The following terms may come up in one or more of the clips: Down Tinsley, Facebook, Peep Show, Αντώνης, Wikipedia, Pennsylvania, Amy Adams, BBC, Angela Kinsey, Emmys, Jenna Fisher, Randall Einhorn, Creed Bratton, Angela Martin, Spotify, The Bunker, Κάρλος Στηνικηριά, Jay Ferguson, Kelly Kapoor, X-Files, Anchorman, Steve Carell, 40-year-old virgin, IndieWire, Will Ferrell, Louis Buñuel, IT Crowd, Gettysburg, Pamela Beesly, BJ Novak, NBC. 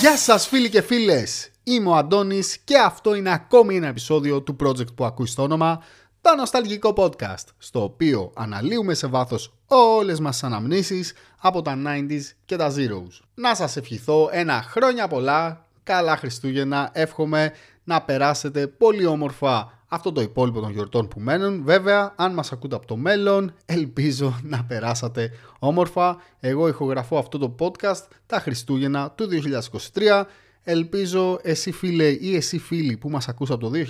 Γεια σας φίλοι και φίλες, είμαι ο Αντώνης και αυτό είναι ακόμη ένα επεισόδιο του project που ακούει στο όνομα, το Νοσταλγικό Podcast, στο οποίο αναλύουμε σε βάθος όλες μας τις αναμνήσεις από τα 90s και τα Zeros. Να σας ευχηθώ ένα χρόνια πολλά, καλά Χριστούγεννα, εύχομαι να περάσετε πολύ όμορφα αυτό το υπόλοιπο των γιορτών που μένουν. Βέβαια, αν μας ακούτε από το μέλλον, ελπίζω να περάσατε όμορφα. Εγώ ηχογραφώ αυτό το podcast τα Χριστούγεννα του 2023. Ελπίζω εσύ φίλε ή εσύ φίλοι που μας ακούς από το 2030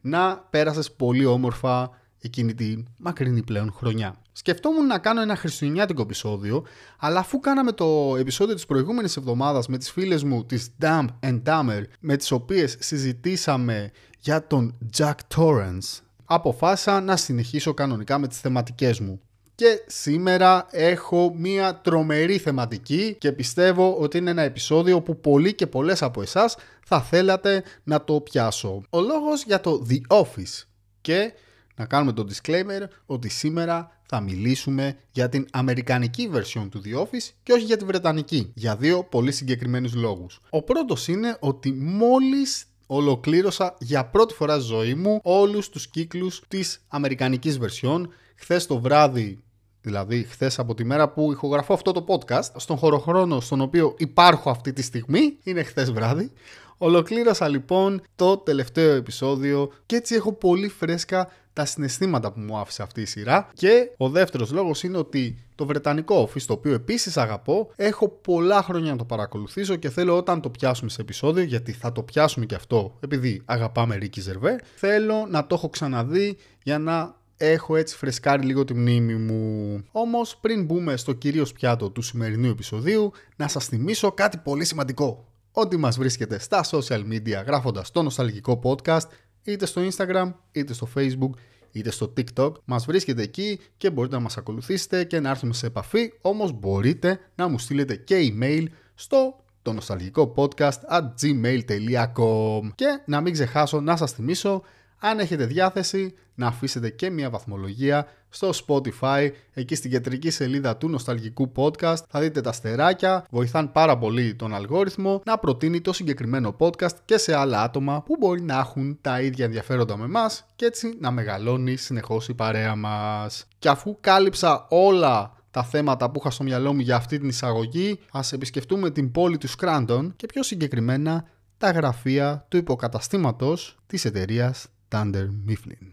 να πέρασες πολύ όμορφα εκείνη τη μακρινή πλέον χρονιά. Σκεφτόμουν να κάνω ένα χριστουγεννιάτικο επεισόδιο, αλλά αφού κάναμε το επεισόδιο της προηγούμενης εβδομάδας με τις φίλες μου, τις Dumb and Dumber, με τις οποίες συζητήσαμε για τον Jack Torrance, αποφάσισα να συνεχίσω κανονικά με τις θεματικές μου. Και σήμερα έχω μία τρομερή θεματική και πιστεύω ότι είναι ένα επεισόδιο που πολλοί και πολλές από εσάς θα θέλατε να το πιάσω. Ο λόγος για το The Office. Και να κάνουμε το disclaimer ότι σήμερα θα μιλήσουμε για την αμερικανική version του The Office και όχι για τη βρετανική, για δύο πολύ συγκεκριμένους λόγους. Ο πρώτος είναι ότι μόλις ολοκλήρωσα για πρώτη φορά στη ζωή μου όλους τους κύκλους της αμερικανικής version. Χθες το βράδυ, δηλαδή χθες από τη μέρα που ηχογραφώ αυτό το podcast, στον χωροχρόνο στον οποίο υπάρχω αυτή τη στιγμή, είναι χθες βράδυ, ολοκλήρωσα λοιπόν το τελευταίο επεισόδιο και έτσι έχω πολύ φρέσκα τα συναισθήματα που μου άφησε αυτή η σειρά. Και ο δεύτερος λόγος είναι ότι το βρετανικό Office, το οποίο επίσης αγαπώ, έχω πολλά χρόνια να το παρακολουθήσω και θέλω όταν το πιάσουμε σε επεισόδιο, γιατί θα το πιάσουμε και αυτό επειδή αγαπάμε Ricky Gervais, θέλω να το έχω ξαναδεί για να έχω έτσι φρεσκάρει λίγο τη μνήμη μου. Όμως πριν μπούμε στο κυρίως πιάτο του σημερινού επεισοδίου, να σας θυμίσω κάτι πολύ σημαντικό. Ότι μας βρίσκεται στα social media γράφοντας το Νοσταλγικό Podcast, είτε στο Instagram, είτε στο Facebook, είτε στο TikTok. Μας βρίσκεται εκεί και μπορείτε να μας ακολουθήσετε και να έρθουμε σε επαφή. Όμως μπορείτε να μου στείλετε και email στο το νοσταλγικό podcast at gmail.com. Και να μην ξεχάσω να σας θυμίσω, αν έχετε διάθεση, να αφήσετε και μια βαθμολογία στο Spotify, εκεί στην κεντρική σελίδα του Νοσταλγικού Podcast. Θα δείτε τα αστεράκια, βοηθάν πάρα πολύ τον αλγόριθμο να προτείνει το συγκεκριμένο podcast και σε άλλα άτομα που μπορεί να έχουν τα ίδια ενδιαφέροντα με εμάς και έτσι να μεγαλώνει συνεχώς η παρέα μας. Και αφού κάλυψα όλα τα θέματα που είχα στο μυαλό μου για αυτή την εισαγωγή, ας επισκεφτούμε την πόλη του Scranton και πιο συγκεκριμένα τα γραφεία του υποκαταστήματος της εταιρείας Dunder Mifflin.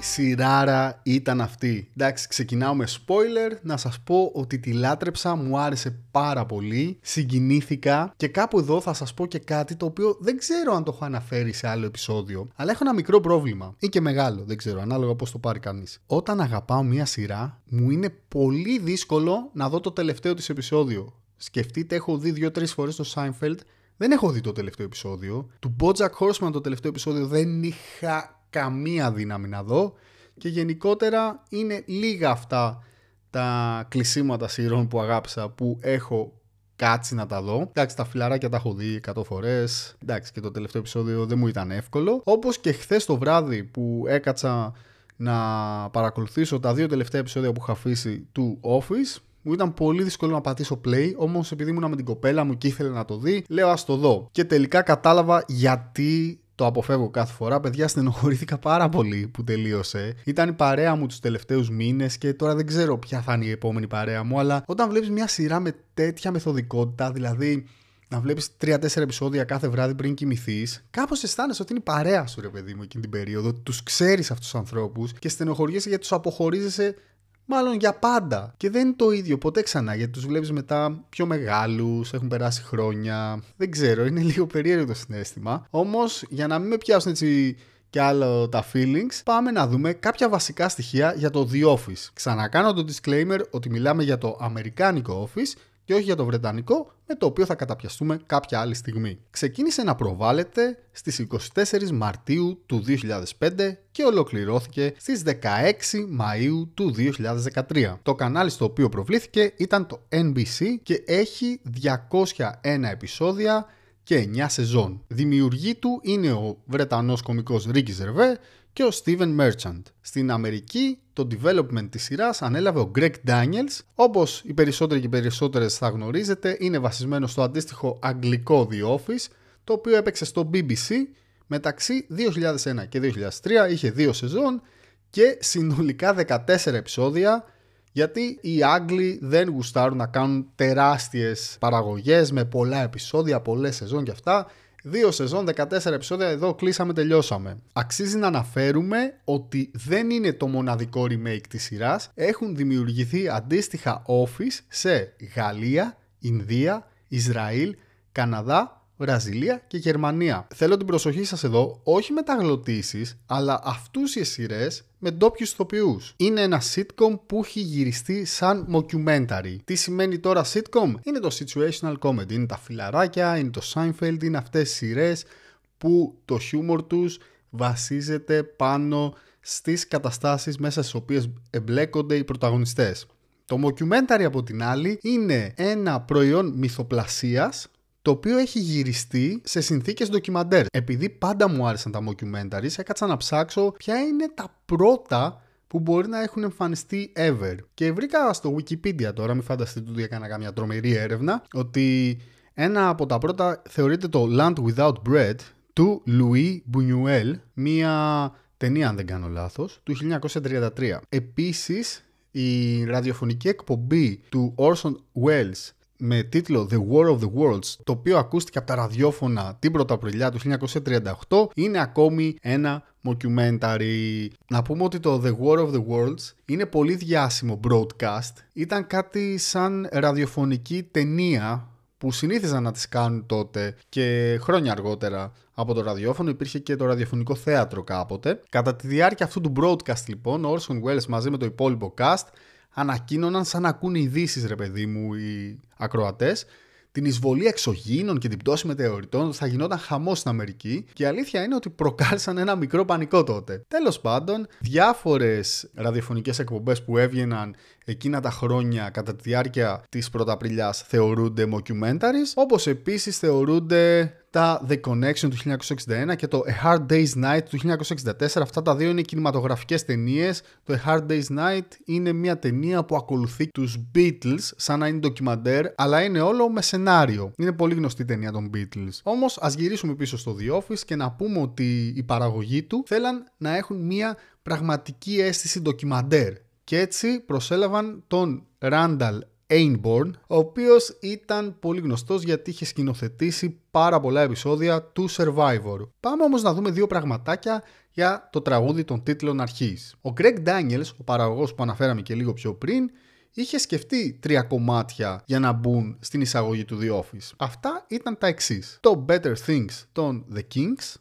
Σειράρα ήταν αυτή. Εντάξει, ξεκινάω με spoiler. Να σας πω ότι τη λάτρεψα, μου άρεσε πάρα πολύ, συγκινήθηκα και κάπου εδώ θα σας πω και κάτι το οποίο δεν ξέρω αν το έχω αναφέρει σε άλλο επεισόδιο, αλλά έχω ένα μικρό πρόβλημα ή και μεγάλο, δεν ξέρω, ανάλογα πώς το πάρει κανείς. Όταν αγαπάω μια σειρά, μου είναι πολύ δύσκολο να δω το τελευταίο της επεισόδιο. Σκεφτείτε, έχω δει 2-3 φορές το Seinfeld, δεν έχω δει το τελευταίο επεισόδιο. Του BoJack Horseman το τελευταίο επεισόδιο δεν είχα καμία δύναμη να δω και γενικότερα είναι λίγα αυτά τα κλεισίματα σειρών που αγάπησα που έχω κάτσει να τα δω. Εντάξει, τα φιλαράκια τα έχω δει 100 φορές, εντάξει, και το τελευταίο επεισόδιο δεν μου ήταν εύκολο, όπως και χθες το βράδυ που έκατσα να παρακολουθήσω τα δύο τελευταία επεισόδια που είχα αφήσει του Office. Μου ήταν πολύ δύσκολο να πατήσω play, όμως επειδή ήμουν με την κοπέλα μου και ήθελε να το δει, λέω ας το δω. Και τελικά κατάλαβα γιατί το αποφεύγω κάθε φορά. Παιδιά, στενοχωρήθηκα πάρα πολύ που τελείωσε. Ήταν η παρέα μου τους τελευταίους μήνες και τώρα δεν ξέρω ποια θα είναι η επόμενη παρέα μου, αλλά όταν βλέπεις μια σειρά με τέτοια μεθοδικότητα, δηλαδή να βλέπεις 3-4 επεισόδια κάθε βράδυ πριν κοιμηθείς, κάπως αισθάνεσαι ότι είναι η παρέα σου, ρε παιδί μου, εκείνη την περίοδο. Τους ξέρεις αυτούς τους ανθρώπους και στενοχωριέσαι γιατί τους αποχωρίζεσαι μάλλον για πάντα. Και δεν είναι το ίδιο ποτέ ξανά, γιατί τους βλέπεις μετά πιο μεγάλους, έχουν περάσει χρόνια. Δεν ξέρω, είναι λίγο περίεργο το συναίσθημα. Όμως, για να μην με πιάσουν έτσι και άλλο τα feelings, πάμε να δούμε κάποια βασικά στοιχεία για το The Office. Ξανακάνω το disclaimer ότι μιλάμε για το αμερικάνικο Office και όχι για το βρετανικό, με το οποίο θα καταπιαστούμε κάποια άλλη στιγμή. Ξεκίνησε να προβάλλεται στις 24 Μαρτίου του 2005 και ολοκληρώθηκε στις 16 Μαΐου του 2013. Το κανάλι στο οποίο προβλήθηκε ήταν το NBC και έχει 201 επεισόδια και 9 σεζόν. Δημιουργή του είναι ο Βρετανός κωμικός Ricky Gervais και ο Steven Merchant. Στην Αμερική το development της σειράς ανέλαβε ο Greg Daniels. Όπως οι περισσότεροι και οι περισσότερες θα γνωρίζετε, είναι βασισμένο στο αντίστοιχο αγγλικό The Office, το οποίο έπαιξε στο BBC μεταξύ 2001 και 2003, είχε 2 σεζόν και συνολικά 14 επεισόδια, γιατί οι Άγγλοι δεν γουστάρουν να κάνουν τεράστιες παραγωγές με πολλά επεισόδια, πολλές σεζόν και αυτά. 2 σεζόν, 14 επεισόδια, εδώ κλείσαμε, τελειώσαμε. Αξίζει να αναφέρουμε ότι δεν είναι το μοναδικό remake της σειράς. Έχουν δημιουργηθεί αντίστοιχα Office σε Γαλλία, Ινδία, Ισραήλ, Καναδά, Βραζιλία και Γερμανία. Θέλω την προσοχή σας εδώ, όχι μεταγλωτήσεις, αλλά αυτούσιες σειρές με ντόπιους ηθοποιούς. Είναι ένα sitcom που έχει γυριστεί σαν mockumentary. Τι σημαίνει τώρα sitcom? Είναι το situational comedy, είναι τα φιλαράκια, είναι το Seinfeld, είναι αυτές οι σειρές που το χιούμορ τους βασίζεται πάνω στις καταστάσεις μέσα στις οποίες εμπλέκονται οι πρωταγωνιστές. Το mockumentary από την άλλη είναι ένα προϊόν μυθοπλασίας, το οποίο έχει γυριστεί σε συνθήκες ντοκιμαντέρ. Επειδή πάντα μου άρεσαν τα mockumentaries, έκατσα να ψάξω ποια είναι τα πρώτα που μπορεί να έχουν εμφανιστεί ever. Και βρήκα στο Wikipedia τώρα, μην φανταστείτε ότι έκανα καμιά τρομερή έρευνα, ότι ένα από τα πρώτα θεωρείται το Land Without Bread του Louis Buñuel, μία ταινία αν δεν κάνω λάθος, του 1933. Επίσης, η ραδιοφωνική εκπομπή του Orson Welles με τίτλο The War of the Worlds, το οποίο ακούστηκε από τα ραδιόφωνα την Πρωταπριλιά του 1938, είναι ακόμη ένα mockumentary. Να πούμε ότι το The War of the Worlds είναι πολύ διάσημο broadcast. Ήταν κάτι σαν ραδιοφωνική ταινία που συνήθιζαν να τις κάνουν τότε, και χρόνια αργότερα από το ραδιόφωνο υπήρχε και το ραδιοφωνικό θέατρο κάποτε. Κατά τη διάρκεια αυτού του broadcast λοιπόν, ο Orson Welles μαζί με το υπόλοιπο cast ανακοίνωναν σαν να ακούνε ειδήσεις, ρε παιδί μου, οι ακροατές, την εισβολή εξωγήινων και την πτώση μετεωρητών, θα γινόταν χαμός στην Αμερική, και η αλήθεια είναι ότι προκάλεσαν ένα μικρό πανικό τότε. Τέλος πάντων, διάφορες ραδιοφωνικές εκπομπές που έβγαιναν εκείνα τα χρόνια κατά τη διάρκεια της Πρωταπριλιάς θεωρούνται mockumentaries, όπως επίσης θεωρούνται τα The Connection του 1961 και το A Hard Day's Night του 1964. Αυτά τα δύο είναι κινηματογραφικές ταινίες. Το A Hard Day's Night είναι μια ταινία που ακολουθεί τους Beatles σαν να είναι ντοκιμαντέρ, αλλά είναι όλο με σενάριο. Είναι πολύ γνωστή ταινία των Beatles. Όμως ας γυρίσουμε πίσω στο The Office και να πούμε ότι οι παραγωγοί του θέλαν να έχουν μια πραγματική αίσθηση ντοκιμαντέρ, και έτσι προσέλαβαν τον Randall Einborn, ο οποίος ήταν πολύ γνωστός γιατί είχε σκηνοθετήσει πάρα πολλά επεισόδια του Survivor. Πάμε όμως να δούμε δύο πραγματάκια για το τραγούδι των τίτλων αρχής. Ο Greg Daniels, ο παραγωγός που αναφέραμε και λίγο πιο πριν, είχε σκεφτεί 3 κομμάτια για να μπουν στην εισαγωγή του The Office. Αυτά ήταν τα εξής. Το Better Things των The Kinks,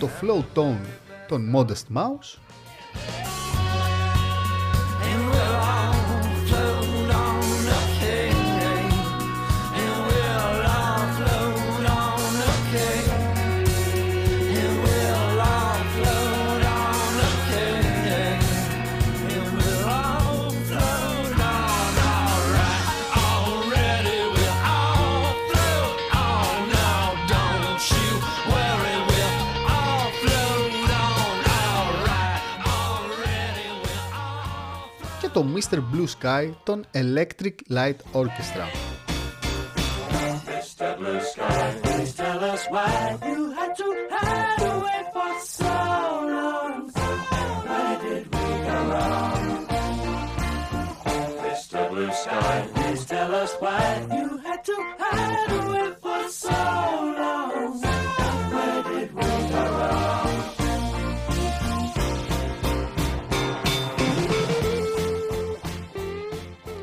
το Flow Tone των Modest Mouse και το Mr. Blue Sky των Electric Light Orchestra. sky. Please tell us why you had to hide away for so long. Where did we go wrong?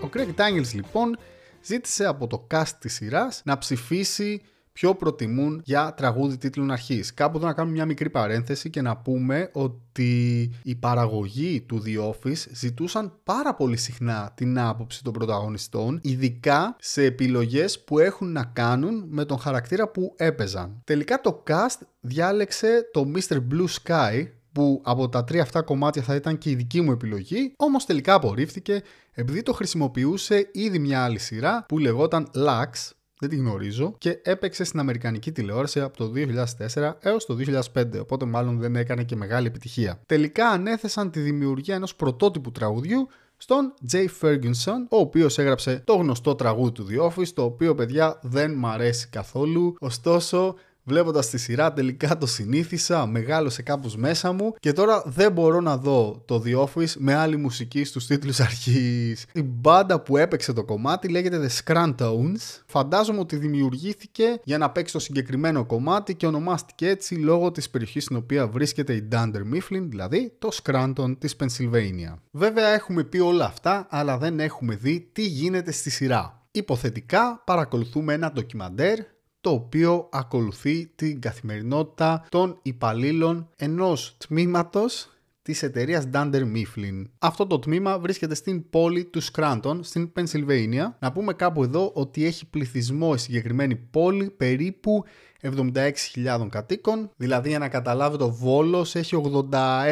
Ο Greg Daniels λοιπόν ζήτησε από το cast της σειράς να ψηφίσει ποιο προτιμούν για τραγούδι τίτλων αρχής. Κάπου εδώ να κάνουμε μια μικρή παρένθεση και να πούμε ότι η παραγωγή του The Office ζητούσαν πάρα πολύ συχνά την άποψη των πρωταγωνιστών, ειδικά σε επιλογές που έχουν να κάνουν με τον χαρακτήρα που έπαιζαν. Τελικά το cast διάλεξε το Mr. Blue Sky, που από τα τρία αυτά κομμάτια θα ήταν και η δική μου επιλογή, όμως τελικά απορρίφθηκε επειδή το χρησιμοποιούσε ήδη μια άλλη σειρά που λεγόταν Lux, δεν τη γνωρίζω, και έπαιξε στην αμερικανική τηλεόραση από το 2004 έως το 2005, οπότε μάλλον δεν έκανε και μεγάλη επιτυχία. Τελικά ανέθεσαν τη δημιουργία ενός πρωτότυπου τραγουδιού στον Jay Ferguson, ο οποίος έγραψε το γνωστό τραγούδι του The Office, το οποίο, παιδιά, δεν μ' αρέσει καθόλου, ωστόσο βλέποντας τη σειρά τελικά το συνήθισα, μεγάλωσε κάπως μέσα μου και τώρα δεν μπορώ να δω το The Office με άλλη μουσική στους τίτλους αρχής. Η μπάντα που έπαιξε το κομμάτι λέγεται The Scranton. Φαντάζομαι ότι δημιουργήθηκε για να παίξει το συγκεκριμένο κομμάτι και ονομάστηκε έτσι λόγω της περιοχής στην οποία βρίσκεται η Dunder Mifflin, δηλαδή το Scranton της Πενσιλβάνια. Βέβαια έχουμε πει όλα αυτά, αλλά δεν έχουμε δει τι γίνεται στη σειρά. Υποθετικά παρακολουθούμε ένα ντοκιμαντέρ, το οποίο ακολουθεί την καθημερινότητα των υπαλλήλων ενός τμήματος της εταιρείας Dunder Mifflin. Αυτό το τμήμα βρίσκεται στην πόλη του Scranton, στην Πενσιλβάνια. Να πούμε κάπου εδώ ότι έχει πληθυσμό η συγκεκριμένη πόλη περίπου 76.000 κατοίκων, δηλαδή για να καταλάβετε ο Βόλος έχει 86.000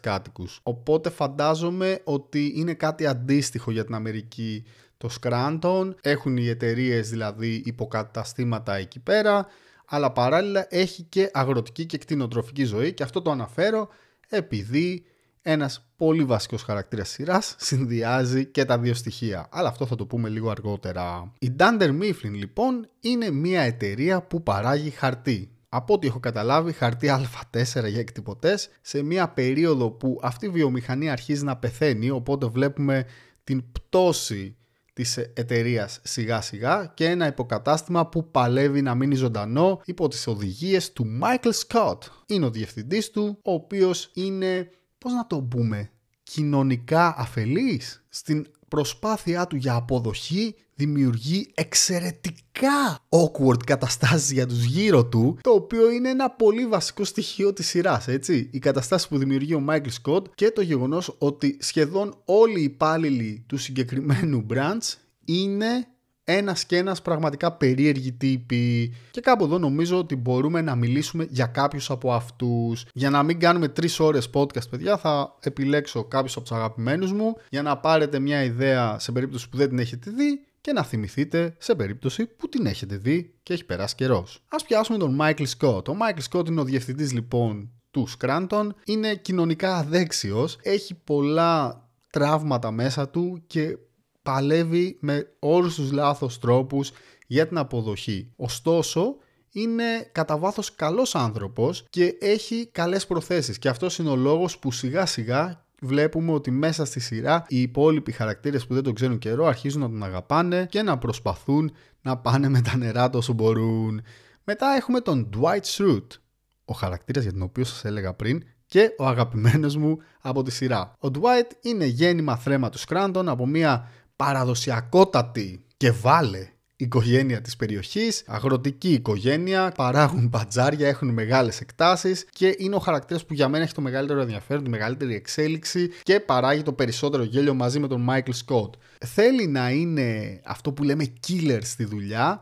κατοίκους. Οπότε φαντάζομαι ότι είναι κάτι αντίστοιχο για την Αμερική το Scranton, έχουν οι εταιρείες δηλαδή υποκαταστήματα εκεί πέρα, αλλά παράλληλα έχει και αγροτική και κτηνοτροφική ζωή και αυτό το αναφέρω επειδή ένας πολύ βασικός χαρακτήρας σειράς συνδυάζει και τα δύο στοιχεία. Αλλά αυτό θα το πούμε λίγο αργότερα. Η Dunder Mifflin λοιπόν είναι μια εταιρεία που παράγει χαρτί. Από ό,τι έχω καταλάβει, χαρτί Α4 για εκτυπωτές, σε μια περίοδο που αυτή η βιομηχανία αρχίζει να πεθαίνει, οπότε βλέπουμε την πτώση της εταιρείας σιγά σιγά και ένα υποκατάστημα που παλεύει να μείνει ζωντανό υπό τις οδηγίες του Michael Scott. Είναι ο διευθυντής του, ο οποίος είναι, πώς να το πούμε, κοινωνικά αφελής. Στην προσπάθειά του για αποδοχή δημιουργεί εξαιρετικά awkward καταστάσεις για τους γύρω του, το οποίο είναι ένα πολύ βασικό στοιχείο της σειράς, έτσι. Οι καταστάσεις που δημιουργεί ο Michael Scott και το γεγονός ότι σχεδόν όλοι οι υπάλληλοι του συγκεκριμένου branch είναι ένας και ένας πραγματικά περίεργοι τύποι. Και κάπου εδώ νομίζω ότι μπορούμε να μιλήσουμε για κάποιους από αυτούς. Για να μην κάνουμε 3 ώρες podcast, παιδιά, θα επιλέξω κάποιους από τους αγαπημένους μου για να πάρετε μια ιδέα σε περίπτωση που δεν την έχετε δει και να θυμηθείτε σε περίπτωση που την έχετε δει και έχει περάσει καιρός. Ας πιάσουμε τον Michael Scott. Ο Michael Scott είναι ο διευθυντής λοιπόν του Scranton. Είναι κοινωνικά αδέξιος, έχει πολλά τραύματα μέσα του και παλεύει με όλους τους λάθος τρόπους για την αποδοχή. Ωστόσο, είναι κατά βάθος καλός άνθρωπος και έχει καλές προθέσεις. Και αυτός είναι ο λόγος που σιγά σιγά βλέπουμε ότι μέσα στη σειρά οι υπόλοιποι χαρακτήρες που δεν τον ξέρουν καιρό αρχίζουν να τον αγαπάνε και να προσπαθούν να πάνε με τα νερά του όσο μπορούν. Μετά έχουμε τον Dwight Schrute, ο χαρακτήρας για τον οποίο σας έλεγα πριν, και ο αγαπημένος μου από τη σειρά. Ο Dwight είναι γέννημα θρέμα του Scranton από μια παραδοσιακότατη και βάλε οικογένεια της περιοχής, αγροτική οικογένεια, παράγουν μπατζάρια, έχουν μεγάλες εκτάσεις και είναι ο χαρακτήρας που για μένα έχει το μεγαλύτερο ενδιαφέρον, τη μεγαλύτερη εξέλιξη και παράγει το περισσότερο γέλιο μαζί με τον Michael Scott. Θέλει να είναι αυτό που λέμε killer στη δουλειά,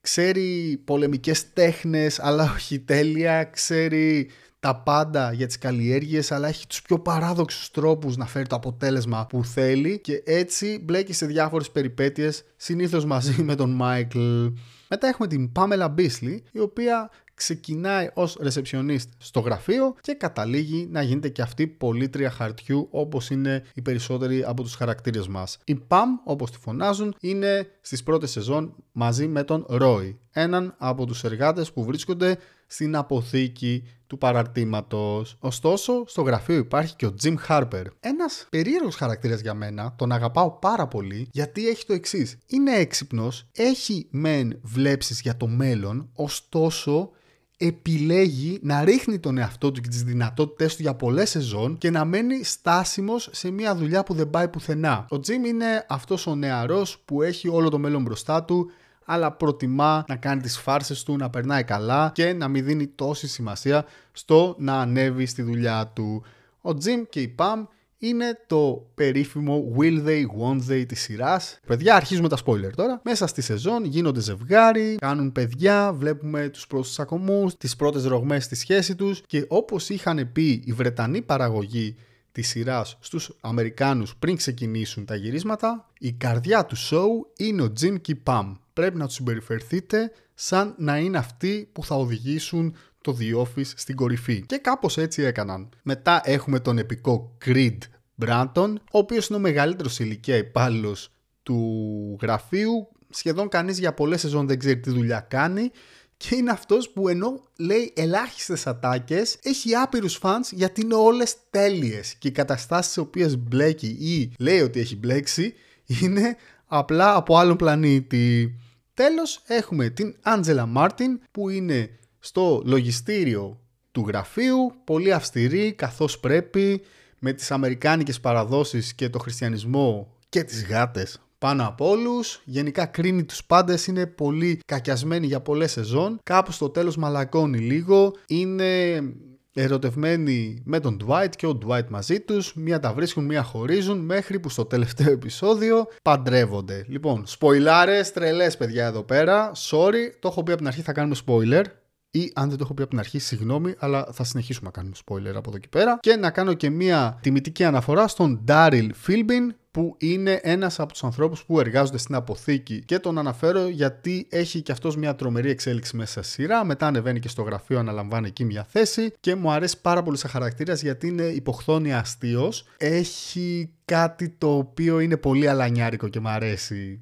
ξέρει πολεμικές τέχνες αλλά όχι τέλεια, ξέρει τα πάντα για τις καλλιέργειες, αλλά έχει τους πιο παράδοξους τρόπους να φέρει το αποτέλεσμα που θέλει και έτσι μπλέκει σε διάφορες περιπέτειες, συνήθως μαζί με τον Michael. Μετά έχουμε την Pamela Beesly, η οποία ξεκινάει ως ρεσεψιονίστ στο γραφείο και καταλήγει να γίνεται και αυτή πολίτρια χαρτιού, όπως είναι οι περισσότεροι από τους χαρακτήρες μας. Η Pam, όπως τη φωνάζουν, είναι στις πρώτες σεζόν μαζί με τον Roy, έναν από τους εργάτες που βρίσκονται στην αποθήκη του παραρτήματος. Ωστόσο, στο γραφείο υπάρχει και ο Jim Harper. Ένας περίεργος χαρακτήρας για μένα, τον αγαπάω πάρα πολύ, γιατί έχει το εξής. Είναι έξυπνος, έχει μεν βλέψεις για το μέλλον, ωστόσο επιλέγει να ρίχνει τον εαυτό του και τις δυνατότητές του για πολλές σεζόν και να μένει στάσιμος σε μια δουλειά που δεν πάει πουθενά. Ο Jim είναι αυτός ο νεαρός που έχει όλο το μέλλον μπροστά του, αλλά προτιμά να κάνει τις φάρσες του, να περνάει καλά και να μην δίνει τόση σημασία στο να ανέβει στη δουλειά του. Ο Jim και η Pam είναι το περίφημο will they, won't they της σειράς. Παιδιά, αρχίζουμε τα spoiler τώρα. Μέσα στη σεζόν γίνονται ζευγάρι, κάνουν παιδιά, βλέπουμε τους πρώτους ακομούς, τις πρώτες ρογμές στη σχέση τους και όπως είχαν πει οι Βρετανοί παραγωγοί της σειράς στους Αμερικάνους πριν ξεκινήσουν τα γυρίσματα, η καρδιά του show είναι ο Jim και η Pam. Πρέπει να τους συμπεριφερθείτε σαν να είναι αυτοί που θα οδηγήσουν το The Office στην κορυφή. Και κάπως έτσι έκαναν. Μετά έχουμε τον επικό Creed Bratton, ο οποίος είναι ο μεγαλύτερος ηλικία υπάλληλος του γραφείου. Σχεδόν κανείς για πολλές σεζόν δεν ξέρει τι δουλειά κάνει. Και είναι αυτός που ενώ λέει ελάχιστες ατάκες, έχει άπειρους φανς γιατί είναι όλες τέλειες. Και οι καταστάσεις σε οποίες μπλέκει ή λέει ότι έχει μπλέξει είναι απλά από άλλον πλανήτη. Τέλος έχουμε την Angela Martin που είναι στο λογιστήριο του γραφείου, πολύ αυστηρή καθώς πρέπει, με τις αμερικάνικες παραδόσεις και το χριστιανισμό και τις γάτες πάνω από όλους. Γενικά κρίνει τους πάντες, είναι πολύ κακιασμένη για πολλές σεζόν, κάπου στο τέλος μαλακώνει λίγο, είναι ερωτευμένοι με τον Dwight και ο Dwight μαζί τους, μία τα βρίσκουν, μία χωρίζουν, μέχρι που στο τελευταίο επεισόδιο παντρεύονται. Λοιπόν, σποϊλάρες, τρελές παιδιά εδώ πέρα, sorry, το έχω πει από την αρχή, θα κάνουμε spoiler. Ή αν δεν το έχω πει από την αρχή, συγγνώμη, αλλά θα συνεχίσουμε να κάνουμε spoiler από εδώ και πέρα. Και να κάνω και μία τιμητική αναφορά στον Daryl Philbin, που είναι ένας από τους ανθρώπους που εργάζονται στην αποθήκη. Και τον αναφέρω γιατί έχει και αυτός μια τρομερή εξέλιξη μέσα στη σειρά. Μετά ανεβαίνει και στο γραφείο, αναλαμβάνει εκεί μια θέση. Και μου αρέσει πάρα πολύ σαν χαρακτήρας γιατί είναι υποχθόνια αστείος. Έχει κάτι το οποίο είναι πολύ αλανιάρικο και μου αρέσει.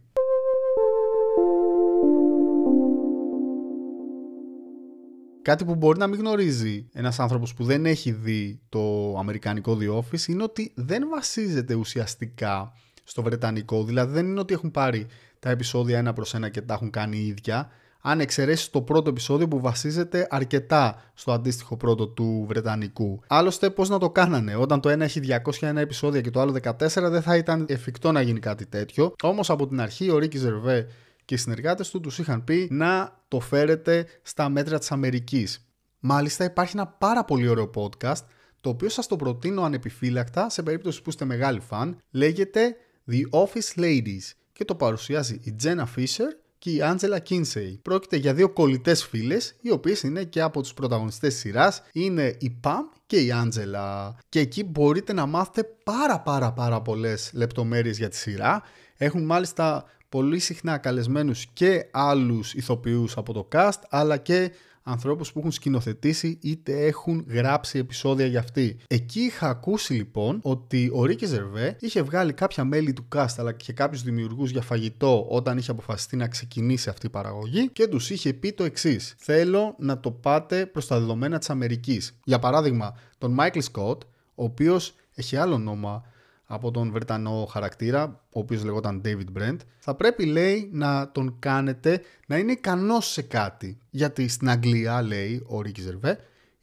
Κάτι που μπορεί να μην γνωρίζει ένας άνθρωπος που δεν έχει δει το αμερικανικό The Office είναι ότι δεν βασίζεται ουσιαστικά στο βρετανικό. Δηλαδή δεν είναι ότι έχουν πάρει τα επεισόδια ένα προς ένα και τα έχουν κάνει ίδια. Αν εξαιρέσεις το πρώτο επεισόδιο που βασίζεται αρκετά στο αντίστοιχο πρώτο του βρετανικού. Άλλωστε πώς να το κάνανε, όταν το ένα έχει 201 επεισόδια και το άλλο 14 δεν θα ήταν εφικτό να γίνει κάτι τέτοιο. Όμως από την αρχή ο Ricky Gervais και οι συνεργάτες του τους είχαν πει να το φέρετε στα μέτρα της Αμερικής. Μάλιστα υπάρχει ένα πάρα πολύ ωραίο podcast, το οποίο σας το προτείνω ανεπιφύλακτα σε περίπτωση που είστε μεγάλοι φαν. Λέγεται The Office Ladies και το παρουσιάζει η Jenna Fisher και η Angela Kinsey. Πρόκειται για δύο κολλητές φίλες, οι οποίες είναι και από τους πρωταγωνιστές της σειράς. Είναι η Pam και η Angela. Και εκεί μπορείτε να μάθετε πάρα πολλές λεπτομέρειες για τη σειρά. Έχουν μάλιστα πολύ συχνά καλεσμένους και άλλους ηθοποιούς από το cast, αλλά και ανθρώπους που έχουν σκηνοθετήσει είτε έχουν γράψει επεισόδια για αυτή. Εκεί είχα ακούσει λοιπόν ότι ο Ricky Gervais είχε βγάλει κάποια μέλη του cast αλλά και κάποιους δημιουργούς για φαγητό όταν είχε αποφασιστεί να ξεκινήσει αυτή η παραγωγή και τους είχε πει το εξής: θέλω να το πάτε προς τα δεδομένα της Αμερικής. Για παράδειγμα, τον Michael Scott, ο οποίος έχει άλλο όνομα από τον Βρετανό χαρακτήρα, ο οποίος λεγόταν David Brent, θα πρέπει, λέει, να τον κάνετε να είναι ικανός σε κάτι. Γιατί στην Αγγλία, λέει ο Ricky Gervais,